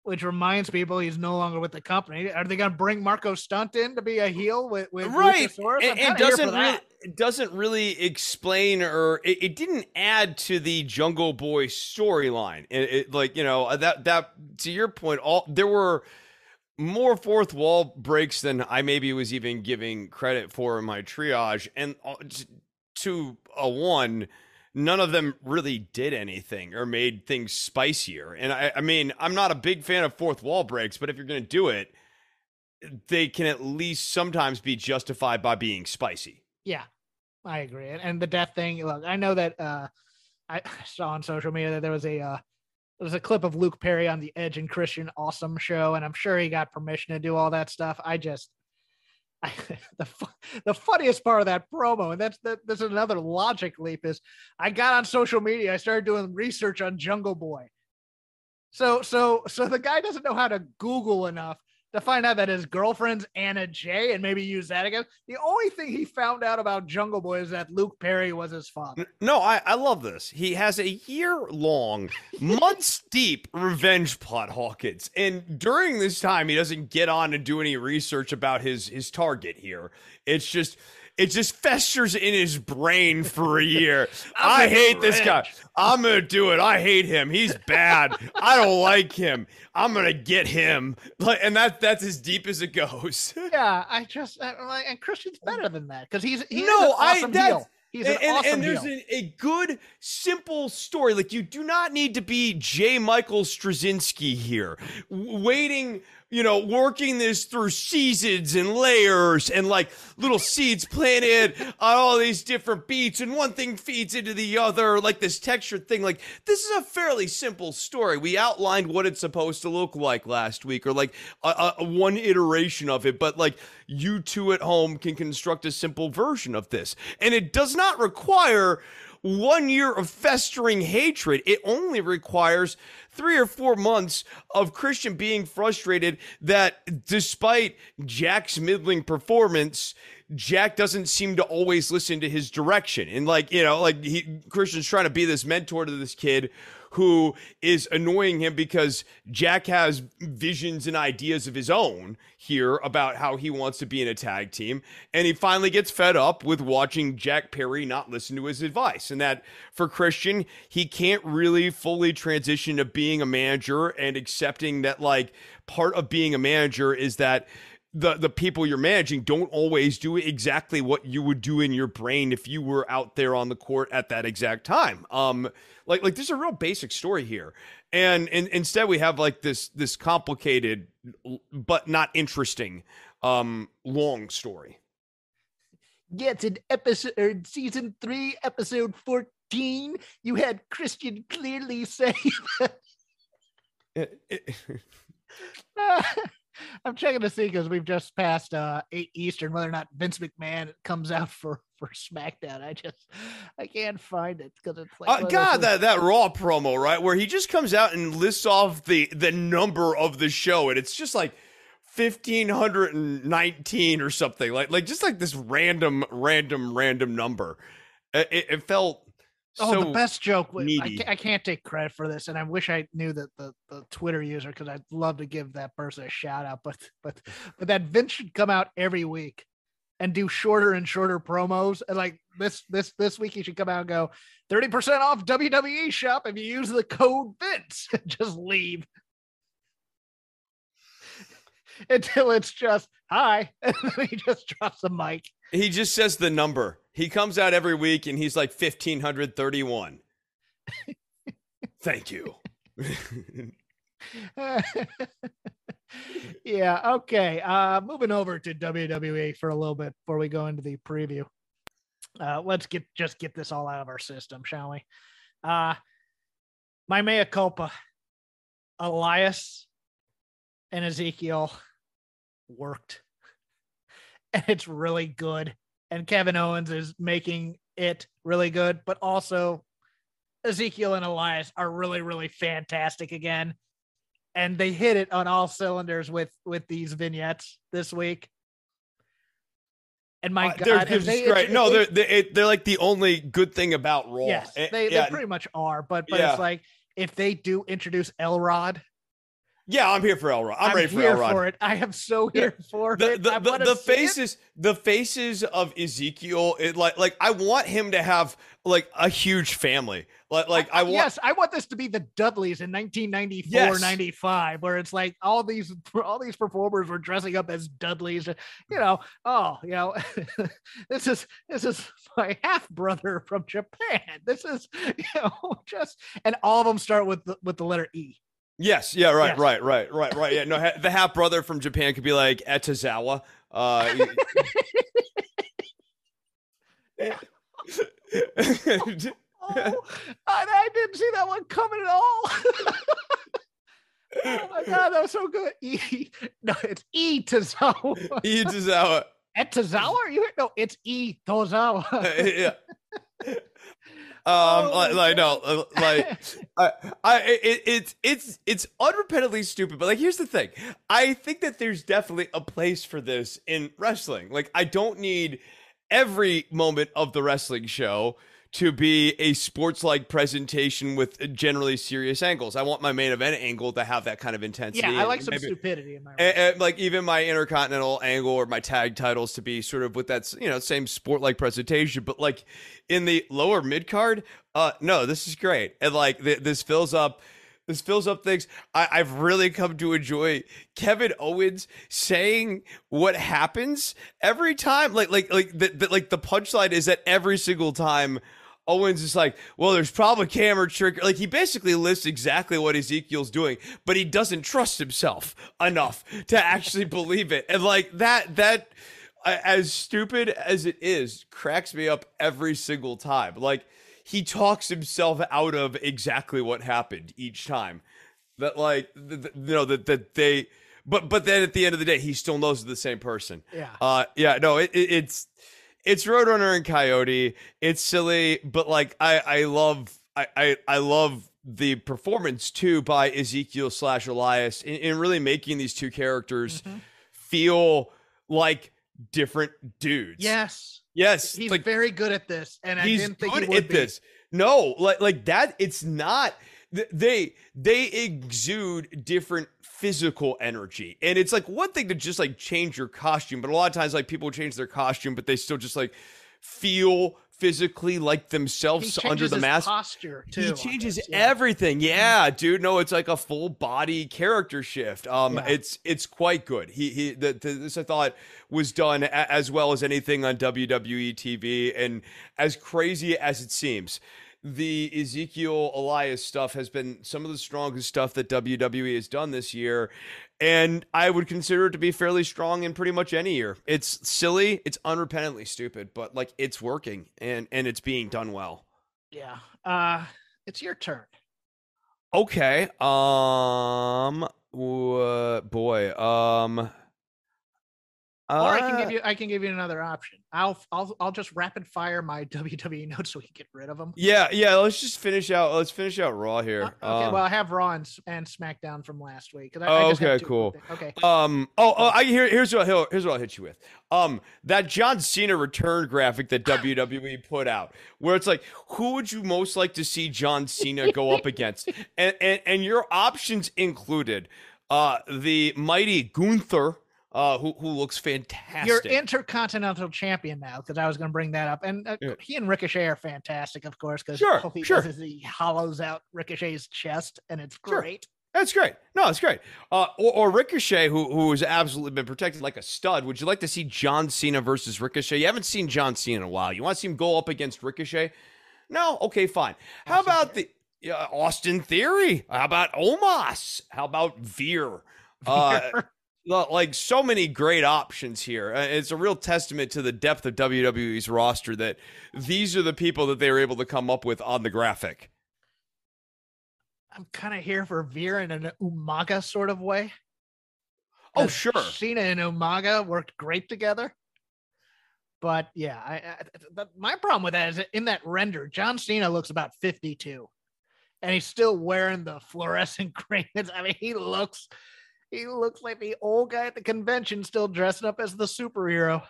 which reminds people he's no longer with the company. Are they going to bring Marco Stunt in to be a heel with right? And doesn't really explain, or it didn't add to the Jungle Boy storyline. It like, you know, that to your point, there were more fourth wall breaks than I maybe was even giving credit for in my triage, and none of them really did anything or made things spicier. And I mean, I'm not a big fan of fourth wall breaks, but if you're going to do it, they can at least sometimes be justified by being spicy. Yeah, I agree. And the death thing, look, I know that I saw on social media that there was a clip of Luke Perry on the Edge and Christian Awesome show, and I'm sure he got permission to do all that stuff. The funniest part of that promo, and that's another logic leap, is I got on social media, I started doing research on Jungle Boy. So the guy doesn't know how to Google enough to find out that his girlfriend's Anna Jay, and maybe use that again. The only thing he found out about Jungle Boy is that Luke Perry was his father. No, I love this. He has a year-long, months-deep revenge plot, Hawkins. And during this time, he doesn't get on and do any research about his target here. It just festers in his brain for a year. I hate this guy. I'm going to do it. I hate him. He's bad. I don't like him. I'm going to get him. And that's as deep as it goes. Yeah, and Christian's better than that, because he's an awesome heel. There's a good, simple story. Like, you do not need to be J. Michael Straczynski here, waiting, you know, working this through seasons and layers and like little seeds planted on all these different beats, and one thing feeds into the other, like this textured thing. Like, this is a fairly simple story. We outlined what it's supposed to look like last week, or like a one iteration of it, but like you two at home can construct a simple version of this. And it does not require 1 year of festering hatred. It only requires 3 or 4 months of Christian being frustrated that, despite Jack's middling performance, Jack doesn't seem to always listen to his direction. And like, you know, like Christian's trying to be this mentor to this kid who is annoying him because Jack has visions and ideas of his own here about how he wants to be in a tag team. And he finally gets fed up with watching Jack Perry not listen to his advice. And that for Christian, he can't really fully transition to being a manager and accepting that like part of being a manager is that the people you're managing don't always do exactly what you would do in your brain if you were out there on the court at that exact time. Like there's a real basic story here. And instead we have like this complicated, but not interesting, long story. Yes, in episode season 3, episode 14, you had Christian clearly say that. I'm checking to see because we've just passed 8 Eastern, whether or not Vince McMahon comes out for SmackDown. I can't find it because it's like God, that Raw promo, right, where he just comes out and lists off the number of the show, and it's just like 1519 or something, like just like this random number. It felt so the best joke. I can't take credit for this, and I wish I knew that the Twitter user, because I'd love to give that person a shout out. But that Vince should come out every week and do shorter and shorter promos. And like this week, he should come out and go 30% off WWE shop if you use the code Vince. Just leave until it's just hi, and then he just drops the mic. He just says the number. He comes out every week and he's like 1,531. Thank you. Yeah. Okay. Moving over to WWE for a little bit before we go into the preview. Let's get this all out of our system, shall we? My mea culpa, Elias and Ezekiel worked, and it's really good. And Kevin Owens is making it really good, but also Ezekiel and Elias are really, really fantastic again. And they hit it on all cylinders with these vignettes this week. And my God, they're great. No, they're like the only good thing about Raw. Yes, they pretty much are. But yeah. It's like, if they do introduce Elrod, yeah, I'm here for Elrod. I'm ready for Elrod. I'm here for it. I am so here for it. The faces of Ezekiel. Like I want him to have like a huge family. Like I want. Yes, I want this to be the Dudleys in 1994, yes. 95, where it's like all these performers were dressing up as Dudleys. You know, this is my half brother from Japan. This is and all of them start with the letter E. Yes. Yeah. Right. Yes. Right. Yeah. No, the half brother from Japan could be like Etazawa. I didn't see that one coming at all. Oh my God, that was so good. It's Etazawa. Etazawa. Etazawa? Are you here? No, it's Etazawa. Yeah. It's unrepentantly stupid, but like, here's the thing. I think that there's definitely a place for this in wrestling. Like, I don't need every moment of the wrestling show to be a sports-like presentation with generally serious angles. I want my main event angle to have that kind of intensity. Yeah, I like some stupidity in my wrestling. And like even my intercontinental angle or my tag titles to be sort of with that, same sport-like presentation. But like in the lower mid-card, no, this is great. And like this fills up things. I've really come to enjoy Kevin Owens saying what happens every time. Like the punchline is that every single time Owens is like, well, there's probably camera trick. Like, he basically lists exactly what Ezekiel's doing, but he doesn't trust himself enough to actually believe it. And like that as stupid as it is, cracks me up every single time. Like, he talks himself out of exactly what happened each time. That like, but then at the end of the day, he still knows the same person. Yeah. It's Roadrunner and Coyote. It's silly, but like I love the performance too by Ezekiel / Elias in really making these two characters feel like different dudes. Yes. Yes. He's like, very good at this. And I didn't think he would at be. This. No, like that. It's not, they exude different physical energy. And it's like one thing to just like change your costume, but a lot of times like people change their costume, but they still just like feel physically like themselves under the mask. Posture too, he changes everything. Yeah, dude. No, it's like a full body character shift. It's quite good. This I thought was done as well as anything on WWE TV. And as crazy as it seems, the Ezekiel Elias stuff has been some of the strongest stuff that WWE has done this year. And I would consider it to be fairly strong in pretty much any year. It's silly. It's unrepentantly stupid, but like it's working and it's being done well. Yeah. It's your turn. Okay. Or I can give you another option. I'll just rapid fire my WWE notes so we can get rid of them. Yeah. Let's just finish out. Let's finish out Raw here. Okay. Well, I have Raw and SmackDown from last week. Okay. Cool. Okay. Here's what I'll hit you with. That John Cena return graphic that WWE put out, where it's like, who would you most like to see John Cena go up against? And your options included, the mighty Gunther. Who looks fantastic. You're Intercontinental Champion now, because I was going to bring that up. And he and Ricochet are fantastic, of course, because he hollows out Ricochet's chest, and it's great. Sure. That's great. No, it's great. Or Ricochet, who has absolutely been protected like a stud. Would you like to see John Cena versus Ricochet? You haven't seen John Cena in a while. You want to see him go up against Ricochet? No? Okay, fine. How about Austin Theory? How about Omos? How about Veer? Like so many great options here. It's a real testament to the depth of WWE's roster that these are the people that they were able to come up with on the graphic. I'm kind of here for Veer in an Umaga sort of way. Oh, sure. Cena and Umaga worked great together. But yeah, my problem with that is in that render, John Cena looks about 52 and he's still wearing the fluorescent grains. I mean, he looks like the old guy at the convention still dressing up as the superhero.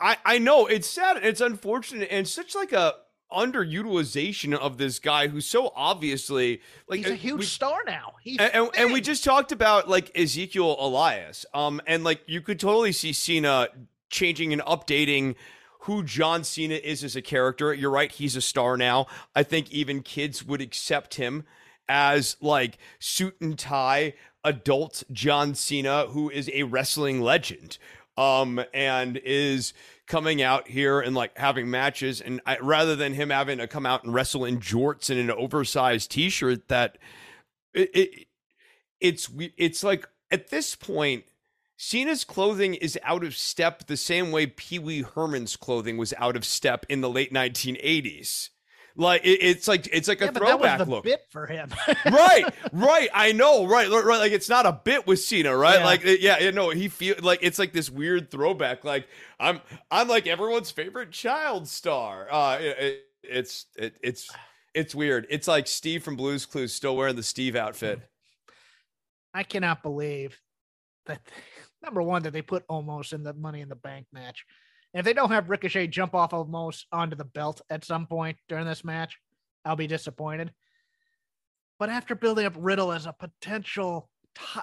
I know it's sad. It's unfortunate. And such like a underutilization of this guy who's so obviously like he's a huge star now. And we just talked about like Ezekiel Elias. And like, you could totally see Cena changing and updating who John Cena is as a character. You're right. He's a star now. I think even kids would accept him as like suit and tie adult John Cena, who is a wrestling legend, and is coming out here and like having matches. And rather than him having to come out and wrestle in jorts and an oversized t-shirt, that it's like at this point, Cena's clothing is out of step the same way Pee Wee Herman's clothing was out of step in the late 1980s. Like it's like a throwback look bit for him. right. I know. Right. Like it's not a bit with Cena. Right. Yeah. He feels like it's like this weird throwback. Like I'm like everyone's favorite child star. It's weird. It's like Steve from Blue's Clues still wearing the Steve outfit. I cannot believe that. Number one, that they put almost in the Money in the Bank match. If they don't have Ricochet jump off almost onto the belt at some point during this match, I'll be disappointed. But after building up Riddle as a potential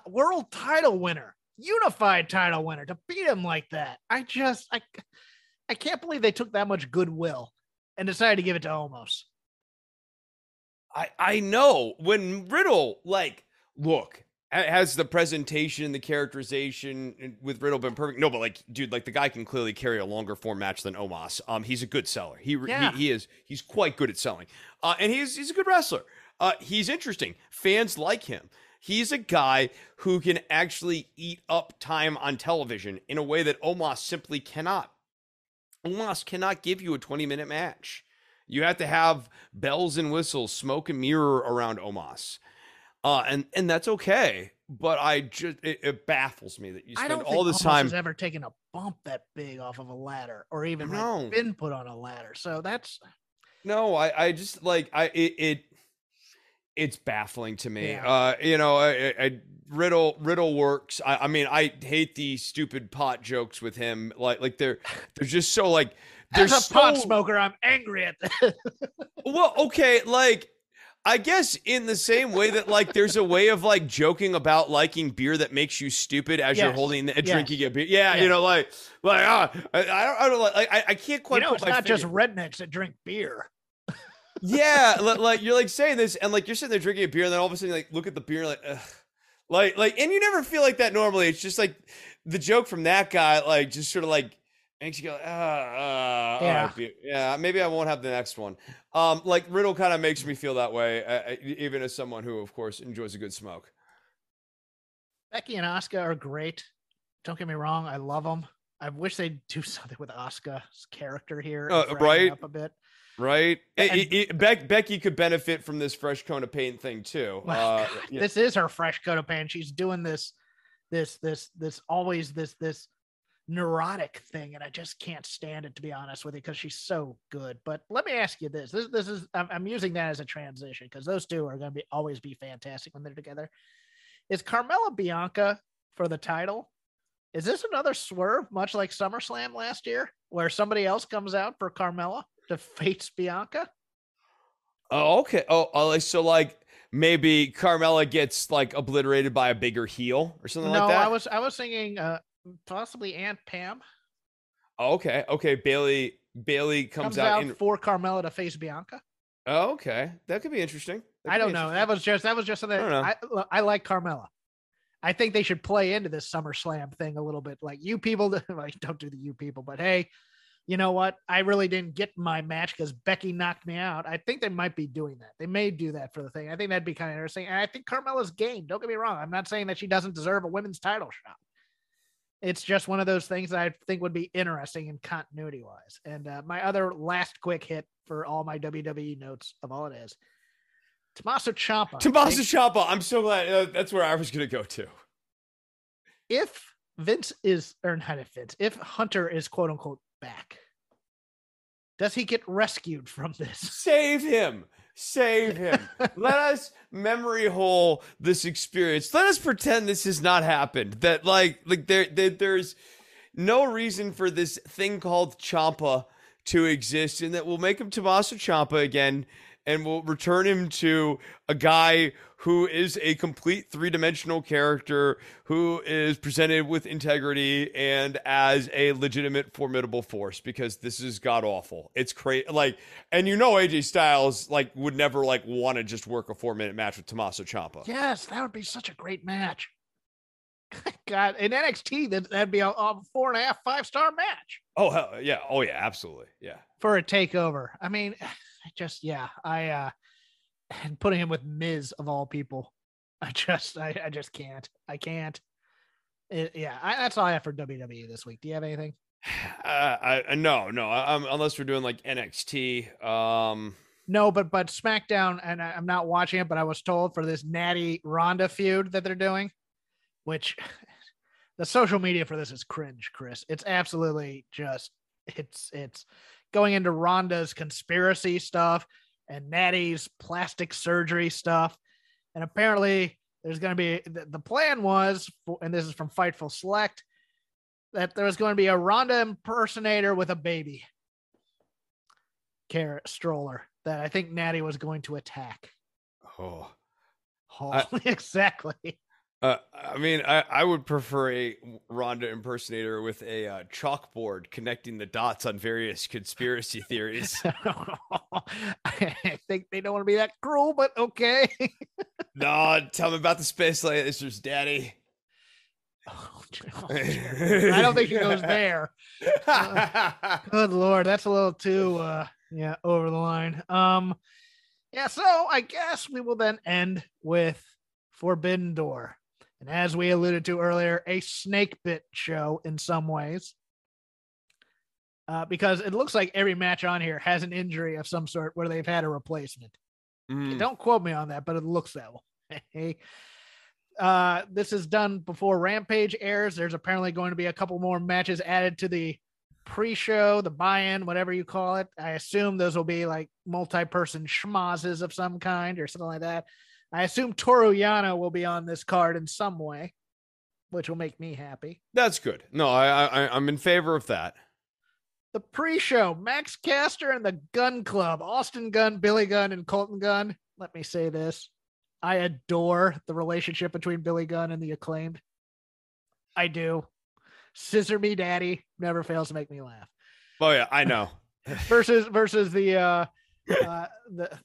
world title winner, unified title winner, to beat him like that, I can't believe they took that much goodwill and decided to give it to Omos. I know when Riddle, like, look, has the presentation, the characterization with Riddle been perfect? No, but like, dude, like the guy can clearly carry a longer form match than Omos. He's a good seller. He's quite good at selling. And he's a good wrestler. He's interesting. Fans like him. He's a guy who can actually eat up time on television in a way that Omos simply cannot. Omos cannot give you a 20-minute match. You have to have bells and whistles, smoke and mirror around Omos. And that's okay, but it baffles me that you spend all this time. I don't think Omos has ever taken a bump that big off of a ladder, or even like been put on a ladder. So that's I just like I it, it it's baffling to me. Yeah. You know, Riddle works. I mean, I hate the stupid pot jokes with him. Like they're just so like. As a pot smoker, I'm angry at that. Well, okay, like. I guess in the same way that like there's a way of like joking about liking beer that makes you stupid as you're holding and drinking a beer. Yeah, you know, I can't quite. You know, it's not just rednecks that drink beer. Yeah, like you're like saying this and like you're sitting there drinking a beer, and then all of a sudden you, like look at the beer like, ugh. like, and you never feel like that normally. It's just like the joke from that guy, like just sort of like. Makes you go, yeah, maybe I won't have the next one. Like Riddle kind of makes me feel that way, even as someone who, of course, enjoys a good smoke. Becky and Asuka are great. Don't get me wrong, I love them. I wish they'd do something with Asuka's character here, right? Up a bit, right? Becky could benefit from this fresh coat of paint thing too. God, yeah. This is her fresh coat of paint. She's doing this neurotic thing, and I just can't stand it, to be honest with you, because she's so good. But let me ask you this: this is, I'm using that as a transition because those two are going to always be fantastic when they're together. Is Carmella Bianca for the title? Is this another swerve, much like SummerSlam last year, where somebody else comes out for Carmella to face Bianca? Oh, okay. Oh, so like. Maybe Carmella gets like obliterated by a bigger heel or something like that. No, I was thinking possibly Aunt Pam. Oh, okay. Bailey comes out for Carmella to face Bianca. Oh, okay, that could be interesting. I don't know. That was just something. I like Carmella. I think they should play into this SummerSlam thing a little bit. Like you people, like don't do the you people, but hey, you know what? I really didn't get my match because Becky knocked me out. I think they might be doing that. They may do that for the thing. I think that'd be kind of interesting. And I think Carmella's game. Don't get me wrong. I'm not saying that she doesn't deserve a women's title shot. It's just one of those things that I think would be interesting in continuity wise. And my other last quick hit for all my WWE notes of all it is. Tommaso Ciampa. I'm so glad. That's where I was going to go to. If Hunter is quote unquote back, does he get rescued from this? Save him Let us memory hole this experience. Let us pretend this has not happened, that like there's no reason for this thing called Ciampa to exist, and that we'll make him Tommaso Ciampa again, and we'll return him to a guy who is a complete three-dimensional character who is presented with integrity and as a legitimate, formidable force, because this is god-awful. It's crazy. Like, and you know AJ Styles like would never like want to just work a 4-minute match with Tommaso Ciampa. Yes, that would be such a great match. God, in NXT, that'd be a 4.5-5-star match. Oh, hell, yeah. Oh, yeah, absolutely. Yeah. For a takeover. I mean, and putting him with Miz of all people, I just can't. I can't. That's all I have for WWE this week. Do you have anything? No. Unless we're doing like NXT. No, but SmackDown, and I'm not watching it, but I was told for this Natty Ronda feud that they're doing, which the social media for this is cringe, Chris. It's absolutely just it's going into Ronda's conspiracy stuff and Natty's plastic surgery stuff. And apparently there's going to be, the plan was, and this is from Fightful Select, that there was going to be a Ronda impersonator with a baby carrot stroller that I think Natty was going to attack. Exactly. I mean, I would prefer a Ronda impersonator with a chalkboard connecting the dots on various conspiracy theories. I think they don't want to be that cruel, but okay. No, tell me about the space lasers, Daddy. I don't think she goes there. Good Lord, that's a little too over the line. So I guess we will then end with Forbidden Door. And as we alluded to earlier, a snake bit show in some ways, because it looks like every match on here has an injury of some sort where they've had a replacement. Don't quote me on that, but it looks that way. This is done before Rampage airs. There's apparently going to be a couple more matches added to the pre-show, the buy-in, whatever you call it. I assume those will be like multi-person schmazes of some kind or something like that. I assume Toru Yano will be on this card in some way, which will make me happy. That's good. No, I'm in favor of that. The pre-show, Max Caster and the Gun Club, Austin Gunn, Billy Gunn, and Colton Gunn. Let me say this. I adore the relationship between Billy Gunn and the Acclaimed. I do. Scissor Me Daddy never fails to make me laugh. Oh yeah, I know. versus the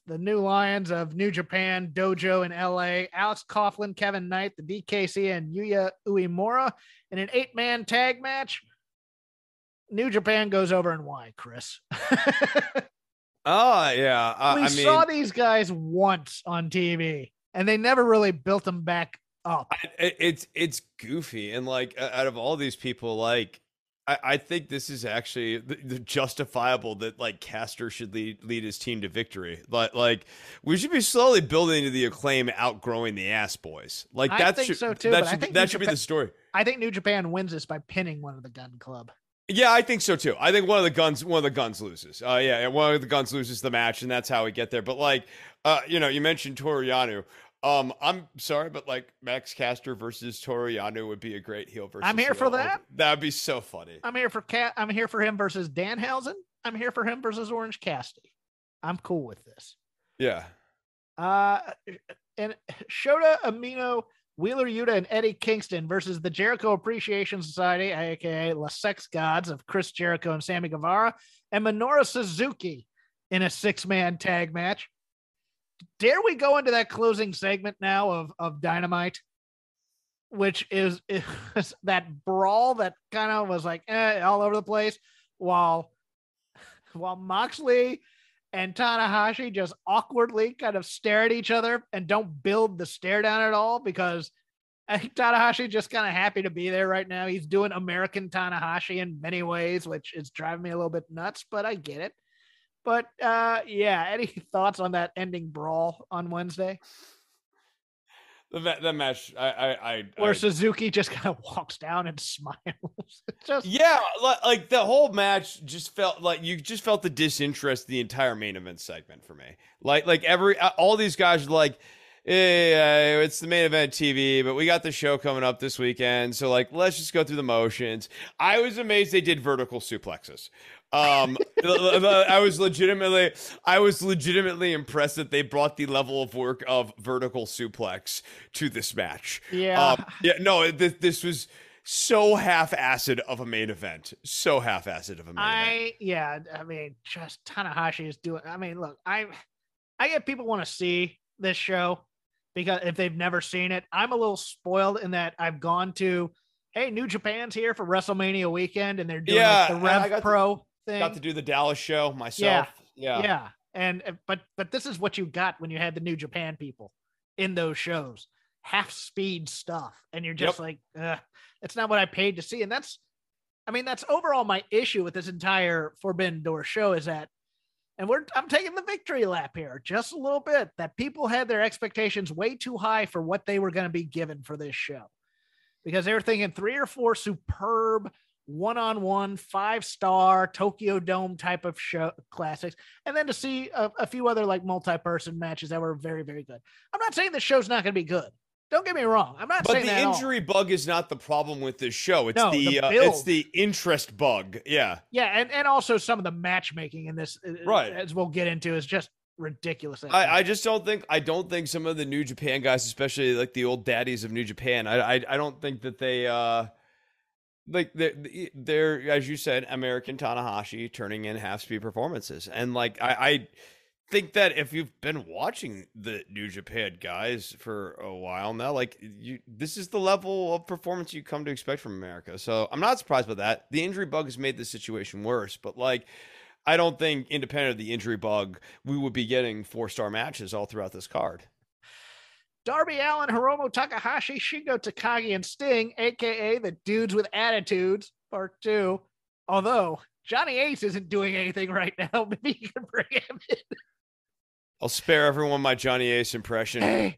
new lions of New Japan Dojo in LA, Alex Coughlin, Kevin Knight, the DKC, and Yuya Uemura in an 8-man tag match. New Japan goes over and why, Chris? Oh, yeah. I mean, saw these guys once on TV, and they never really built them back up. It's goofy. And, like, out of all these people, like, I think this is actually the justifiable that, like, Caster should lead his team to victory. But, like, we should be slowly building to the Acclaim outgrowing the Ass Boys. Like, that should be the story. I think New Japan wins this by pinning one of the Gun Club. Yeah, I think so too. I think one of the guns loses. One of the guns loses the match, and that's how we get there. But like, you mentioned Toru Yano. I'm sorry, but like Max Caster versus Toru Yano would be a great heel versus. I'm here heel. For that. That would be so funny. I'm here for him versus Danhausen. I'm here for him versus Orange Cassidy. I'm cool with this. Yeah. And Shota Umino, Wheeler Yuta, and Eddie Kingston versus the Jericho Appreciation Society, aka La Sex Gods of Chris Jericho and Sammy Guevara, and Minoru Suzuki in a 6-man tag match. Dare we go into that closing segment now of Dynamite, which is that brawl that kind of was like all over the place, while Moxley and Tanahashi just awkwardly kind of stare at each other and don't build the stare down at all, because I think Tanahashi just kind of happy to be there right now. He's doing American Tanahashi in many ways, which is driving me a little bit nuts, but I get it. But any thoughts on that ending brawl on Wednesday? The match, where Suzuki just kind of walks down and smiles. Like the whole match just felt like you just felt the disinterest the entire main event segment for me. Like all these guys are like, yeah, it's the main event TV, but we got the show coming up this weekend, so like let's just go through the motions. I was amazed they did vertical suplexes. I was legitimately impressed that they brought the level of work of vertical suplex to this match. This was so half-assed of a main event. Event. Just Tanahashi is doing. I mean, look, I get people want to see this show because if they've never seen it, I'm a little spoiled in that I've gone to, hey, New Japan's here for WrestleMania weekend, and they're doing like the Rev Pro. Got to do the Dallas show myself. Yeah. And but this is what you got when you had the New Japan people in those shows, half speed stuff, and you're just like, that's not what I paid to see. And that's overall my issue with this entire Forbidden Door show is that, and I'm taking the victory lap here just a little bit, that people had their expectations way too high for what they were going to be given for this show, because they were thinking 3 or 4 superb one-on-one 5-star Tokyo Dome type of show classics, and then to see a few other like multi-person matches that were very, very good. I'm not saying the show's not going to be good. Don't get me wrong. I'm not saying that. But the injury bug is not the problem with this show. It's it's the interest bug. Yeah. Yeah, and also some of the matchmaking in this, right, as we'll get into, is just ridiculous. I just don't think some of the New Japan guys, especially like the old daddies of New Japan, I don't think that they like they're, as you said, American Tanahashi turning in half-speed performances. And like I think that if you've been watching the New Japan guys for a while now, like this is the level of performance you come to expect from America. So I'm not surprised by that. The injury bug has made the situation worse, but like I don't think, independent of the injury bug, we would be getting 4-star matches all throughout this card. Darby Allin, Hiromu Takahashi, Shingo Takagi, and Sting, a.k.a. the Dudes with Attitudes, Part 2. Although, Johnny Ace isn't doing anything right now. Maybe you can bring him in. I'll spare everyone my Johnny Ace impression. Hey,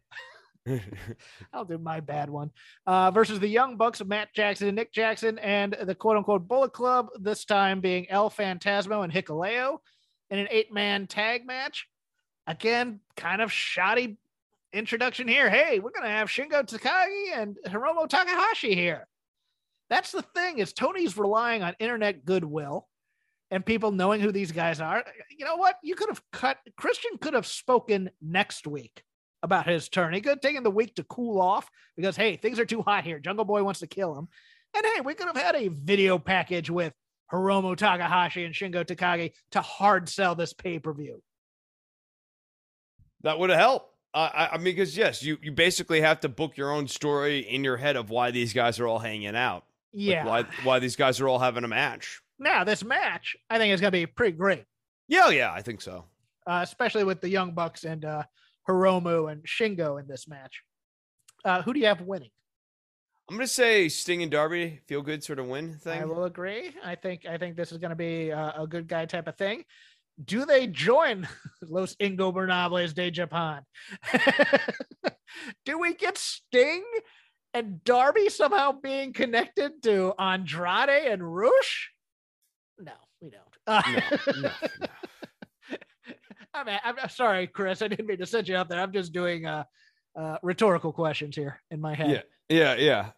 I'll do my bad one. Versus the Young Bucks of Matt Jackson and Nick Jackson and the quote-unquote Bullet Club, this time being El Phantasmo and Hikuleo in an 8-man tag match. Again, kind of shoddy introduction here. Hey, we're going to have Shingo Takagi and Hiromu Takahashi here. That's the thing, is Tony's relying on internet goodwill and people knowing who these guys are. You know what? You could have cut. Christian could have spoken next week about his turn. He could have taken the week to cool off because, hey, things are too hot here. Jungle Boy wants to kill him. And, hey, we could have had a video package with Hiromu Takahashi and Shingo Takagi to hard sell this pay-per-view. That would have helped. I mean, because, yes, you basically have to book your own story in your head of why these guys are all hanging out. Yeah. Like why these guys are all having a match. Now, this match, I think is going to be pretty great. Yeah, I think so. Especially with the Young Bucks and Hiromu and Shingo in this match. Who do you have winning? I'm going to say Sting and Darby, feel good sort of win thing. I will agree. I think this is going to be a good guy type of thing. Do they join Los Ingobernables de Japan? Do we get Sting and Darby somehow being connected to Andrade and Rush? No, we don't. No. I'm sorry, Chris. I didn't mean to set you up there. I'm just doing rhetorical questions here in my head. Yeah.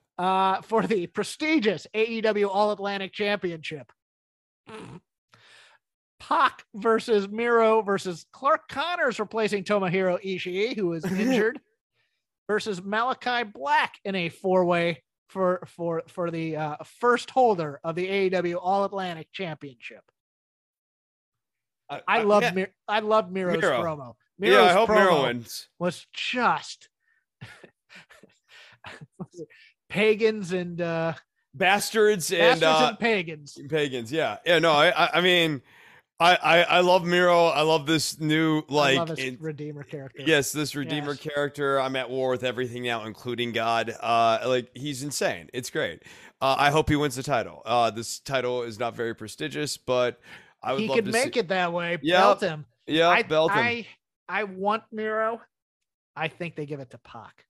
For the prestigious AEW All-Atlantic Championship. Pac versus Miro versus Clark Connors replacing Tomohiro Ishii, who is injured, versus Malachi Black in a four-way for the first holder of the AEW All-Atlantic Championship. I love Miro's promo. Miro's I hope Miro wins. Was just pagans and bastards and pagans. Pagans, yeah. No, I mean. I love Miro. I love this new Redeemer character. Yes, this Redeemer character. I'm at war with everything now, including God. He's insane. It's great. I hope he wins the title. This title is not very prestigious, but I would love to see. He could make it that way. Yep. Belt him. Yeah, belt him. I want Miro. I think they give it to Pac.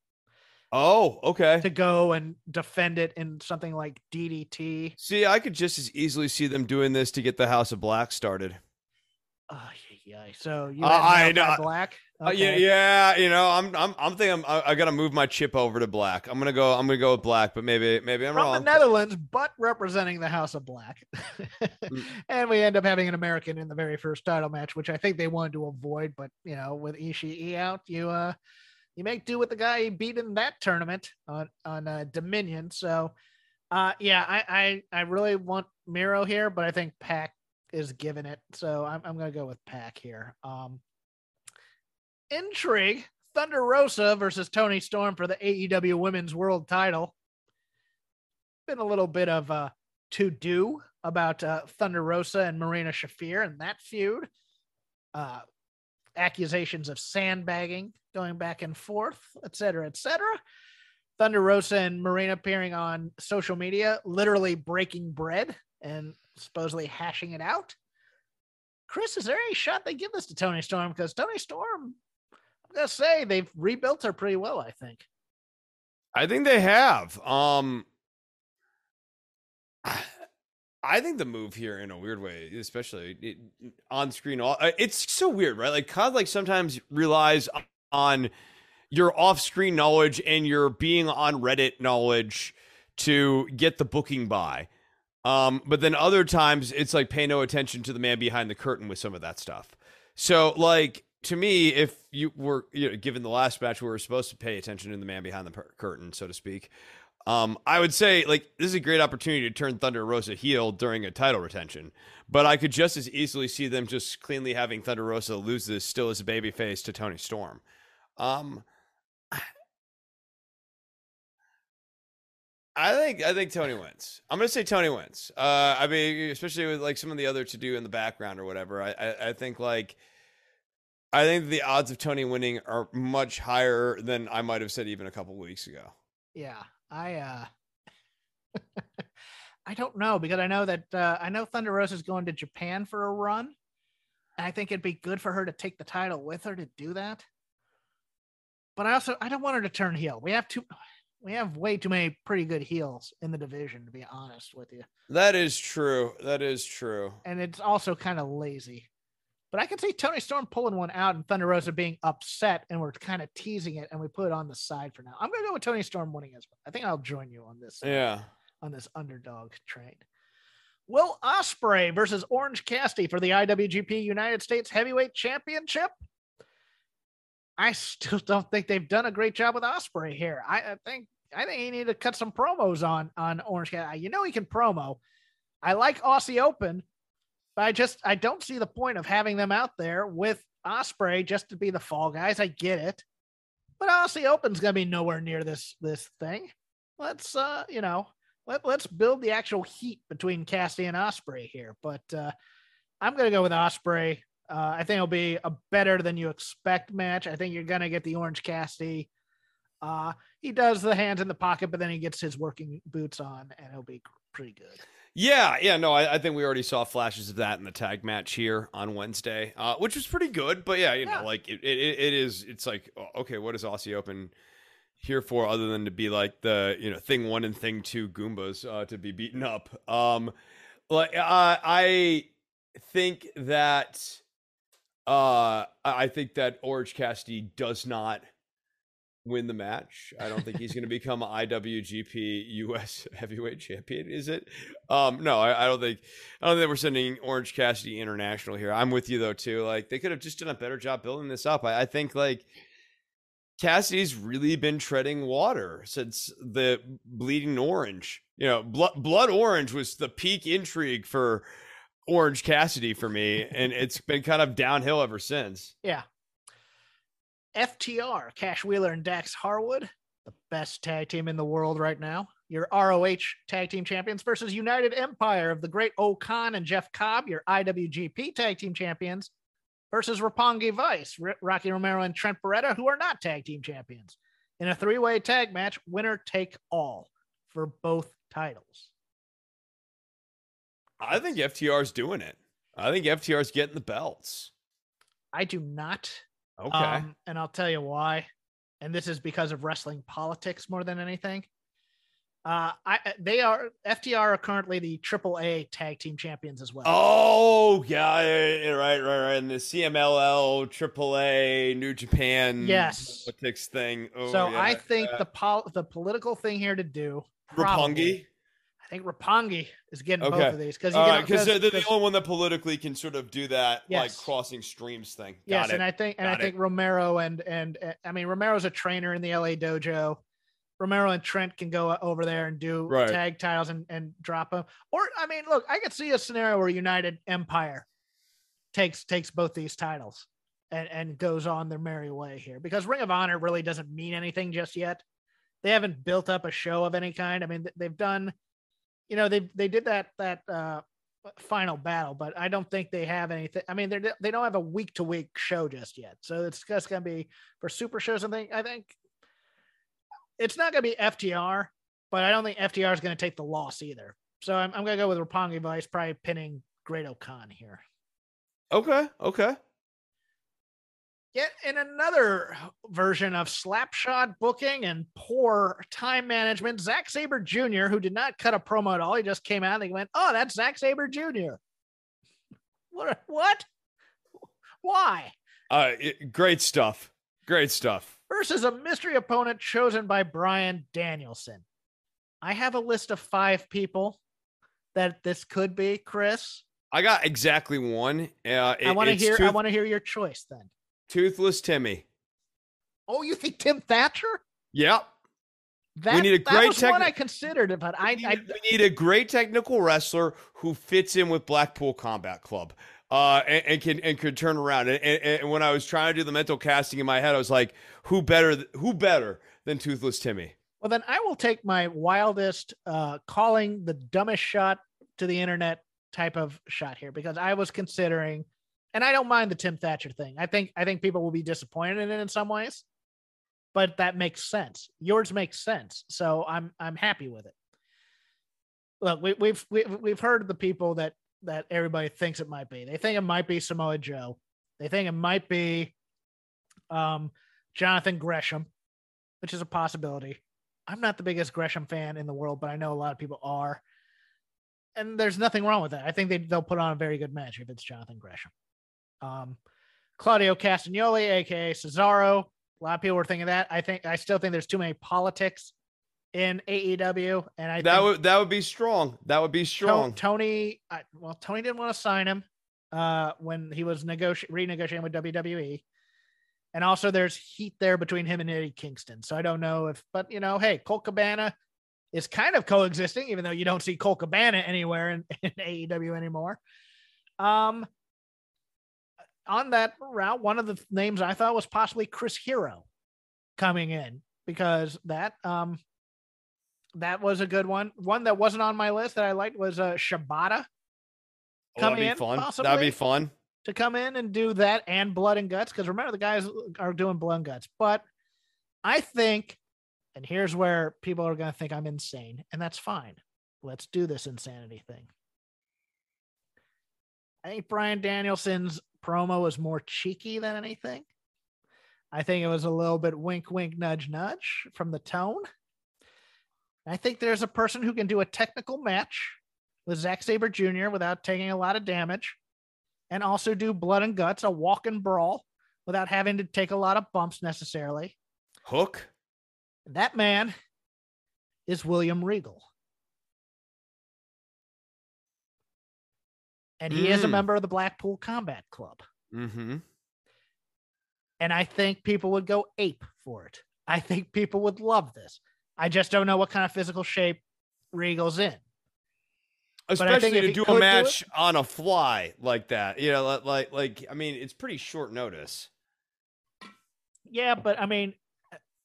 Oh, okay. To go and defend it in something like DDT. See, I could just as easily see them doing this to get the House of Black started. Oh, yeah. So you have Malachi Black? Okay. Yeah. You know, I'm thinking I gotta move my chip over to Black. I'm gonna go with Black, but maybe I'm wrong. From the Netherlands, but representing the House of Black, and we end up having an American in the very first title match, which I think they wanted to avoid, but you know, with Ishii out, you make do with the guy he beat in that tournament on Dominion. So, I really want Miro here, but I think Pac is giving it. So I'm going to go with Pac here. Intrigue, Thunder Rosa versus Toni Storm for the AEW Women's World Title. Been a little bit of a to-do about Thunder Rosa and Marina Shafir and that feud. Accusations of sandbagging going back and forth, etc. Thunder Rosa and Marina appearing on social media, literally breaking bread and supposedly hashing it out. Chris, is there any shot they give this to Toni Storm? Because Toni Storm, I'm gonna say they've rebuilt her pretty well. I think they have. I think the move here, in a weird way, especially on screen, it's so weird, right? Like, kind of like sometimes relies on your off-screen knowledge and your being on Reddit knowledge to get the booking by. But then other times it's like pay no attention to the man behind the curtain with some of that stuff. So, like, to me, if you were, given the last match, we were supposed to pay attention to the man behind the curtain, so to speak. I would say, like, this is a great opportunity to turn Thunder Rosa heel during a title retention, but I could just as easily see them just cleanly having Thunder Rosa lose this still as a babyface to Toni Storm. I think Toni wins. I'm going to say Toni wins. I mean, especially with like some of the other to do in the background or whatever. I think the odds of Toni winning are much higher than I might've said even a couple weeks ago. Yeah. I I don't know, because I know that I know Thunder Rosa is going to Japan for a run, and I think it'd be good for her to take the title with her to do that. But I also, I don't want her to turn heel. We have way too many pretty good heels in the division, to be honest with you. That is true. That is true. And it's also kind of lazy. But I can see Tony Storm pulling one out and Thunder Rosa being upset, and we're kind of teasing it, and we put it on the side for now. I'm going to go with Tony Storm winning as well. I think I'll join you on this. Yeah. On this underdog train. Will Ospreay versus Orange Cassidy for the IWGP United States Heavyweight Championship. I still don't think they've done a great job with Ospreay here. I think he needed to cut some promos on Orange Cassidy. You know, he can promo. I like Aussie Open. But I don't see the point of having them out there with Ospreay just to be the fall guys. I get it, but Aussie Open's gonna be nowhere near this thing. Let's let's build the actual heat between Cassidy and Ospreay here. But I'm gonna go with Ospreay. I think it'll be a better than you expect match. I think you're gonna get the Orange Cassidy. He does the hands in the pocket, but then he gets his working boots on, and it'll be pretty good. Yeah, no, I think we already saw flashes of that in the tag match here on Wednesday, which was pretty good. But yeah, you know, like it's like, okay, what is Aussie Open here for other than to be like the, you know, thing one and thing two Goombas to be beaten up? I think that Orange Cassidy does not win the match. I don't think he's going to become IWGP US heavyweight champion, is it? No, I don't think we're sending Orange Cassidy international here. I'm with you though too. Like, they could have just done a better job building this up. I think like Cassidy's really been treading water since the Bleeding Orange. You know, Blood Orange was the peak intrigue for Orange Cassidy for me, and it's been kind of downhill ever since. Yeah. FTR, Cash Wheeler and Dax Harwood, the best tag team in the world right now. Your ROH tag team champions versus United Empire of the Great Okan and Jeff Cobb, your IWGP tag team champions, versus Roppongi Vice, Rocky Romero and Trent Beretta, who are not tag team champions, in a three-way tag match, winner take all for both titles. I think FTR's doing it. I think FTR's getting the belts. I do not. Okay. And I'll tell you why. And this is because of wrestling politics more than anything. FTR are currently the AAA tag team champions as well. Oh, yeah. Right. And the CMLL, AAA, New Japan politics thing. Oh, so yeah. I think the political thing here to do. Roppongi? I think Roppongi is getting both of these. Because they're the only one that politically can sort of do that, like crossing streams thing. Got it. And I think Romero and I mean, Romero's a trainer in the LA dojo. Romero and Trent can go over there and do tag titles and drop them. Or, I mean, look, I could see a scenario where United Empire takes both these titles and goes on their merry way here, because Ring of Honor really doesn't mean anything just yet. They haven't built up a show of any kind. I mean, they've done. You know, they did that final battle, but I don't think they have anything. I mean, they don't have a week-to-week show just yet. So it's just going to be for super shows and things. I think it's not going to be FTR, but I don't think FTR is going to take the loss either. So I'm going to go with Roppongi Vice, probably pinning Great Okan here. Okay. Yet in another version of slapshot booking and poor time management, Zack Sabre Jr., who did not cut a promo at all, he just came out and he went, "Oh, that's Zack Sabre Jr." What? Why? Great stuff. Versus a mystery opponent chosen by Bryan Danielson. I have a list of 5 people that this could be, Chris. I got exactly one. I want to hear your choice then. Toothless Timmy. Oh, you think Tim Thatcher? Yep. We need a great technical wrestler who fits in with Blackpool Combat Club and can turn around. And when I was trying to do the mental casting in my head, I was like, who better than Toothless Timmy? Well, then I will take my wildest calling the dumbest shot to the internet type of shot here, because I was considering. And I don't mind the Tim Thatcher thing. I think people will be disappointed in it in some ways, but that makes sense. Yours makes sense, so I'm happy with it. Look, we've heard the people that everybody thinks it might be. They think it might be Samoa Joe. They think it might be Jonathan Gresham, which is a possibility. I'm not the biggest Gresham fan in the world, but I know a lot of people are. And there's nothing wrong with that. I think they'll put on a very good match if it's Jonathan Gresham. Claudio Castagnoli, aka Cesaro. A lot of people were thinking that. I still think there's too many politics in AEW, and I think that would be strong. That would be strong. Tony didn't want to sign him when he was renegotiating with WWE. And also there's heat there between him and Eddie Kingston. So I don't know if, but you know, hey, Colt Cabana is kind of coexisting, even though you don't see Colt Cabana anywhere in AEW anymore. On that route, one of the names I thought was possibly Chris Hero coming in, because that was a good one. One that wasn't on my list that I liked was Shibata coming in. That'd be fun to come in and do that and Blood and Guts, because remember the guys are doing Blood and Guts. But I think, and here's where people are going to think I'm insane, and that's fine. Let's do this insanity thing. I think Bryan Danielson's promo was more cheeky than anything. I think it was a little bit wink, wink, nudge, nudge from the tone. I think there's a person who can do a technical match with Zack Sabre Jr. without taking a lot of damage, and also do Blood and Guts, a walk and brawl, without having to take a lot of bumps necessarily. Hook. That man is William Regal. And he is a member of the Blackpool Combat Club. Mm-hmm. And I think people would go ape for it. I think people would love this. I just don't know what kind of physical shape Regal's in. Especially to do a match on a fly like that. You know, like, I mean, it's pretty short notice. Yeah, but I mean,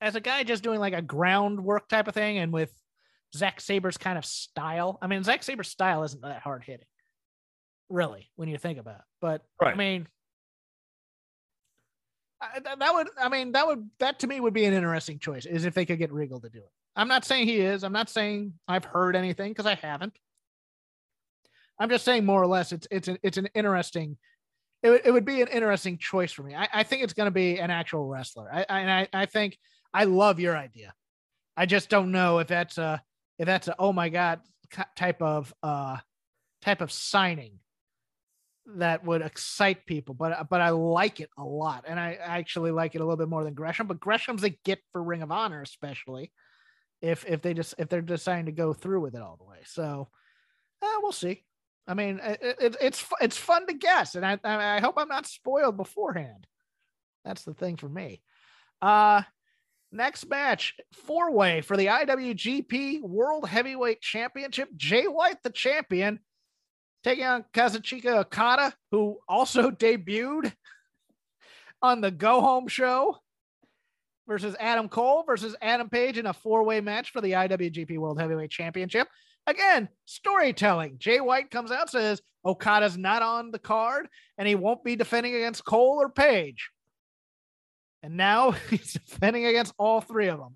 as a guy just doing like a groundwork type of thing, and with Zack Sabre's kind of style, I mean, Zack Sabre's style isn't that hard hitting, really, when you think about it. But right. I mean, that to me would be an interesting choice, is if they could get Regal to do it. I'm not saying he is. I'm not saying I've heard anything, because I haven't. I'm just saying more or less it would be an interesting choice for me. I think it's going to be an actual wrestler. I think I love your idea. I just don't know if that's a, oh my God, type of signing that would excite people, but I like it a lot, and I actually like it a little bit more than Gresham. But Gresham's a get for Ring of Honor, especially if they're deciding to go through with it all the way. So we'll see. I mean, it's fun to guess, and I hope I'm not spoiled beforehand. That's the thing for me. Next match, 4-way for the IWGP World Heavyweight Championship. Jay White, the champion, taking on Kazuchika Okada, who also debuted on the Go Home Show, versus Adam Cole versus Adam Page in a 4-way match for the IWGP World Heavyweight Championship. Again, storytelling. Jay White comes out, says Okada's not on the card, and he won't be defending against Cole or Page. And now he's defending against all three of them.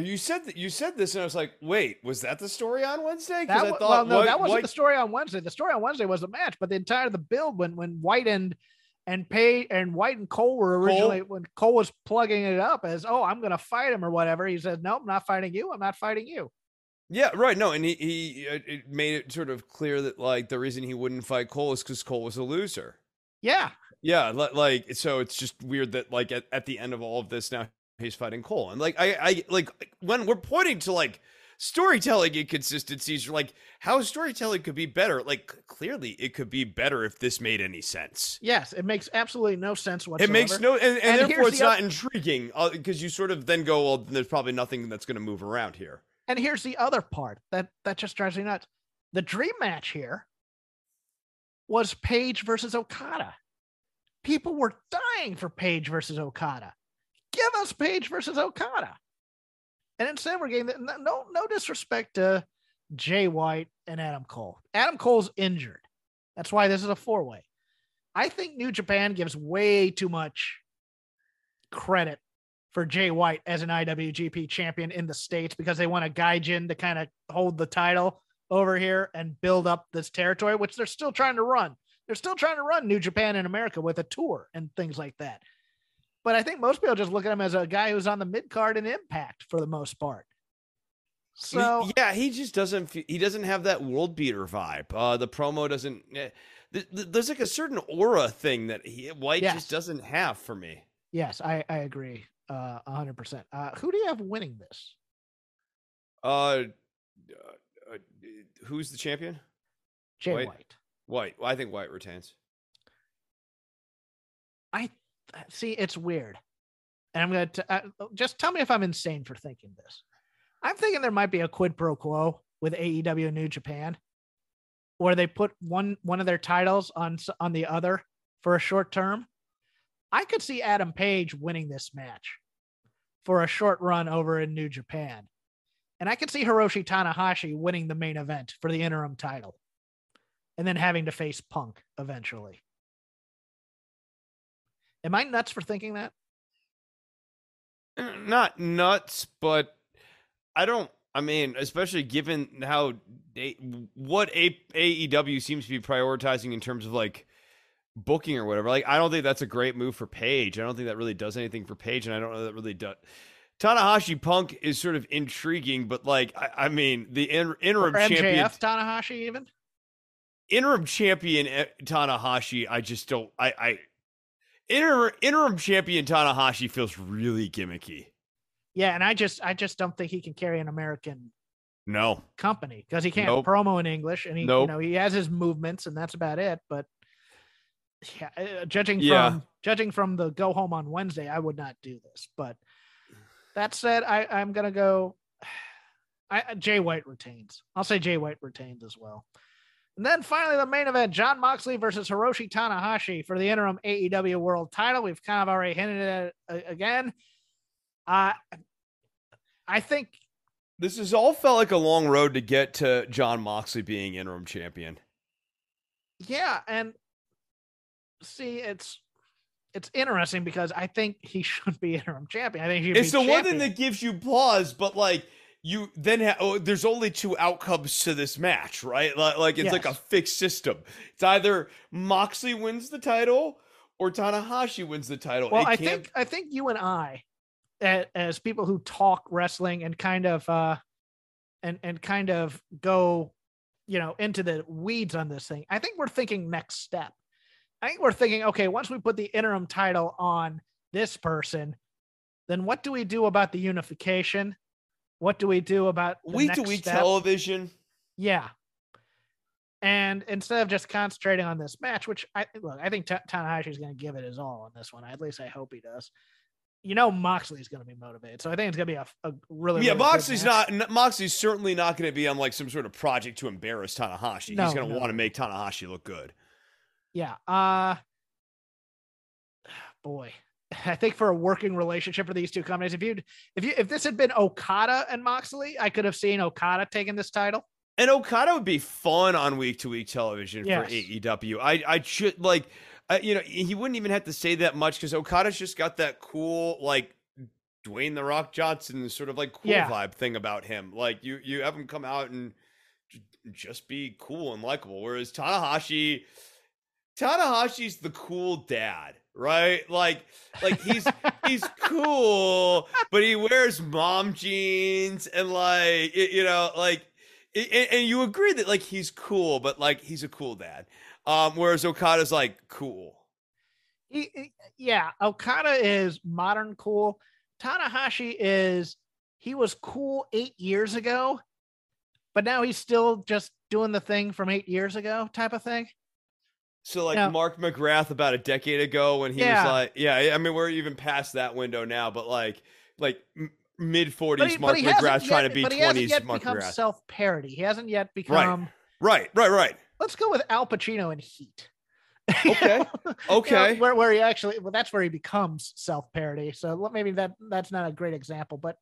You said this, and I was like, wait, was that the story on Wednesday? Because that wasn't the story on Wednesday. The story on Wednesday was a match, but the build when White and Page and White and Cole were originally Cole? When Cole was plugging it up as, oh, I'm going to fight him or whatever. He said, nope, I'm not fighting you. I'm not fighting you. Yeah, right. No, and it made it sort of clear that like the reason he wouldn't fight Cole is because Cole was a loser. Yeah. Yeah, like, so it's just weird that like at the end of all of this now he's fighting Cole, and like I like when we're pointing to like storytelling inconsistencies, like how storytelling could be better. Like clearly it could be better if this made any sense. Yes, it makes absolutely no sense whatsoever. It makes no, and therefore it's not intriguing, because you sort of then go, well, there's probably nothing that's going to move around here. And here's the other part that just drives me nuts. The dream match here was Page versus Okada. People were dying for Page versus Okada. Give us Page versus Okada. And instead we're getting no disrespect to Jay White and Adam Cole. Adam Cole's injured. That's why this is a 4-way. I think New Japan gives way too much credit for Jay White as an IWGP champion in the States, because they want a Gaijin to kind of hold the title over here and build up this territory, which they're still trying to run. They're still trying to run New Japan in America with a tour and things like that. but I think most people just look at him as a guy who's on the mid card and Impact for the most part. So yeah, he just doesn't, he doesn't have that world beater vibe. The promo doesn't, there's like a certain aura thing that White just doesn't have for me. Yes, I agree. 100%. Who do you have winning this? Who's the champion? Jay White. Well, I think White retains. I see. It's weird. And I'm going to just tell me if I'm insane for thinking this. I'm thinking there might be a quid pro quo with AEW and New Japan, where they put one of their titles on the other for a short term. I could see Adam Page winning this match for a short run over in New Japan. And I could see Hiroshi Tanahashi winning the main event for the interim title and then having to face Punk eventually. Am I nuts for thinking that? Not nuts, but I mean, especially given how AEW seems to be prioritizing in terms of like booking or whatever. Like, I don't think that's a great move for Paige. I don't think that really does anything for Paige, and I don't know that really does. Tanahashi Punk is sort of intriguing, but like, I mean, the interim MJF champion Tanahashi, even interim champion Tanahashi, I just don't. Interim champion Tanahashi feels really gimmicky. Yeah, and I just don't think he can carry an American company because he can't promo in English, and he you know, he has his movements, and that's about it. But yeah, judging from the go home on Wednesday, I would not do this, but. That said, I'm going to go Jay White retains. I'll say Jay White retains as well. And then finally, the main event, John Moxley versus Hiroshi Tanahashi for the interim AEW world title. We've kind of already hinted at it again. I think this has all felt like a long road to get to John Moxley being interim champion. Yeah. And see, it's interesting because I think he should be interim champion. I think he should be champion. One thing that gives you pause, but like you then have, there's only two outcomes to this match, right? Like it's like a fixed system. It's either Moxley wins the title or Tanahashi wins the title. Well, I think you and I, as people who talk wrestling and kind of go, you know, into the weeds on this thing, I think we're thinking next step. I think we're thinking, okay, once we put the interim title on this person, then what do we do about the unification? What do we do about week-to-week television? Yeah. And instead of just concentrating on this match, which I think Tanahashi is going to give it his all on this one. At least I hope he does. You know, Moxley's going to be motivated. So I think it's going to be a really, yeah, really Moxley's certainly not going to be on like some sort of project to embarrass Tanahashi. No, he's going to want to make Tanahashi look good. Yeah. Boy, I think for a working relationship for these two companies, if this had been Okada and Moxley, I could have seen Okada taking this title. And Okada would be fun on week-to-week television for AEW. He wouldn't even have to say that much because Okada's just got that cool, like Dwayne The Rock Johnson sort of like cool vibe thing about him. Like you have him come out and just be cool and likable. Whereas Tanahashi's the cool dad, right? Like he's cool, but he wears mom jeans and like, you know, like, and you agree that like, he's cool, but like, he's a cool dad. Whereas Okada's like cool. Okada is modern cool. Tanahashi was cool 8 years ago, but now he's still just doing the thing from 8 years ago type of thing. So like Mark McGrath about a decade ago when he was like, I mean, we're even past that window now, but like mid-40s Mark McGrath trying to be 20s Mark McGrath. Self-parody. He hasn't yet become right. Let's go with Al Pacino in Heat. Okay. Okay. You know, where he actually, well, that's where he becomes self-parody. So maybe that's not a great example, but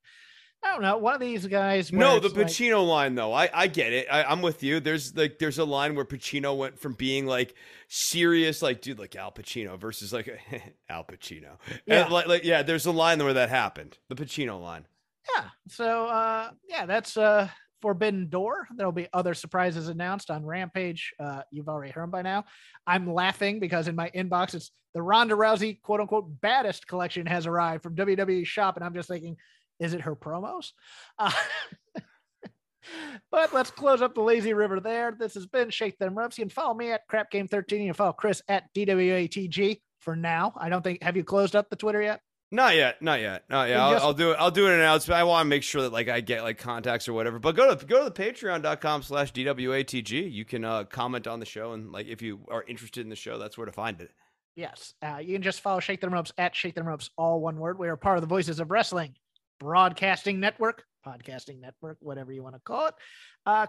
I don't know. One of these guys. No, the Pacino line, though. I get it. I'm with you. There's a line where Pacino went from being like serious, like dude, like Al Pacino versus like Al Pacino. Yeah. And there's a line where that happened. The Pacino line. Yeah. So that's Forbidden Door. There'll be other surprises announced on Rampage. You've already heard them by now. I'm laughing because in my inbox, it's the Ronda Rousey quote unquote baddest collection has arrived from WWE shop. And I'm just thinking, is it her promos? But let's close up the lazy river there. This has been Shake Them Ropes. You can follow me at Crap Game 13. You can follow Chris at DWATG for now. I don't think, have you closed up the Twitter yet? Not yet. I'll do an announcement. I want to make sure that like I get like contacts or whatever. But go to the patreon.com/DWATG. You can comment on the show, and like if you are interested in the show, that's where to find it. Yes, you can just follow Shake Them Ropes at Shake Them Ropes, all one word. We are part of the Voices of Wrestling Broadcasting Network, Podcasting Network, whatever you want to call it.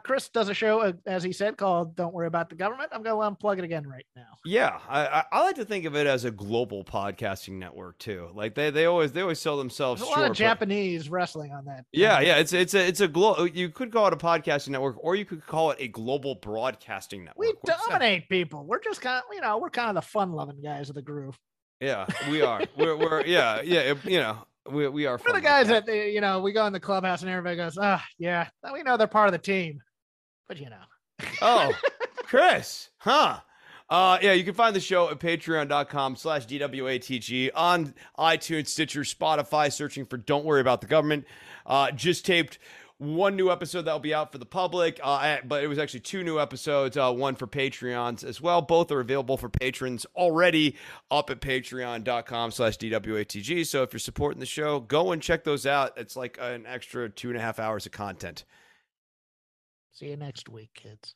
Chris does a show, as he said, called Don't Worry About the Government. I'm going to unplug it again right now. Yeah, I like to think of it as a global podcasting network too. Like they always sell themselves short. There's a lot of Japanese wrestling on that. Yeah, it's a global. You could call it a podcasting network, or you could call it a global broadcasting network. We dominate people. We're just kind of, we're kind of the fun-loving guys of the groove. Yeah, we are. We're We are for the guys like that we go in the clubhouse and everybody goes, yeah, we know they're part of the team, but oh, Chris, yeah, you can find the show at patreon.com/DWATG on iTunes, Stitcher, Spotify, searching for Don't Worry About the Government. Just taped one new episode that'll be out for the public, but it was actually two new episodes, one for Patreons as well. Both are available for patrons already up at patreon.com/DWATG. So if you're supporting the show, go and check those out. It's like an extra 2.5 hours of content. See you next week, kids.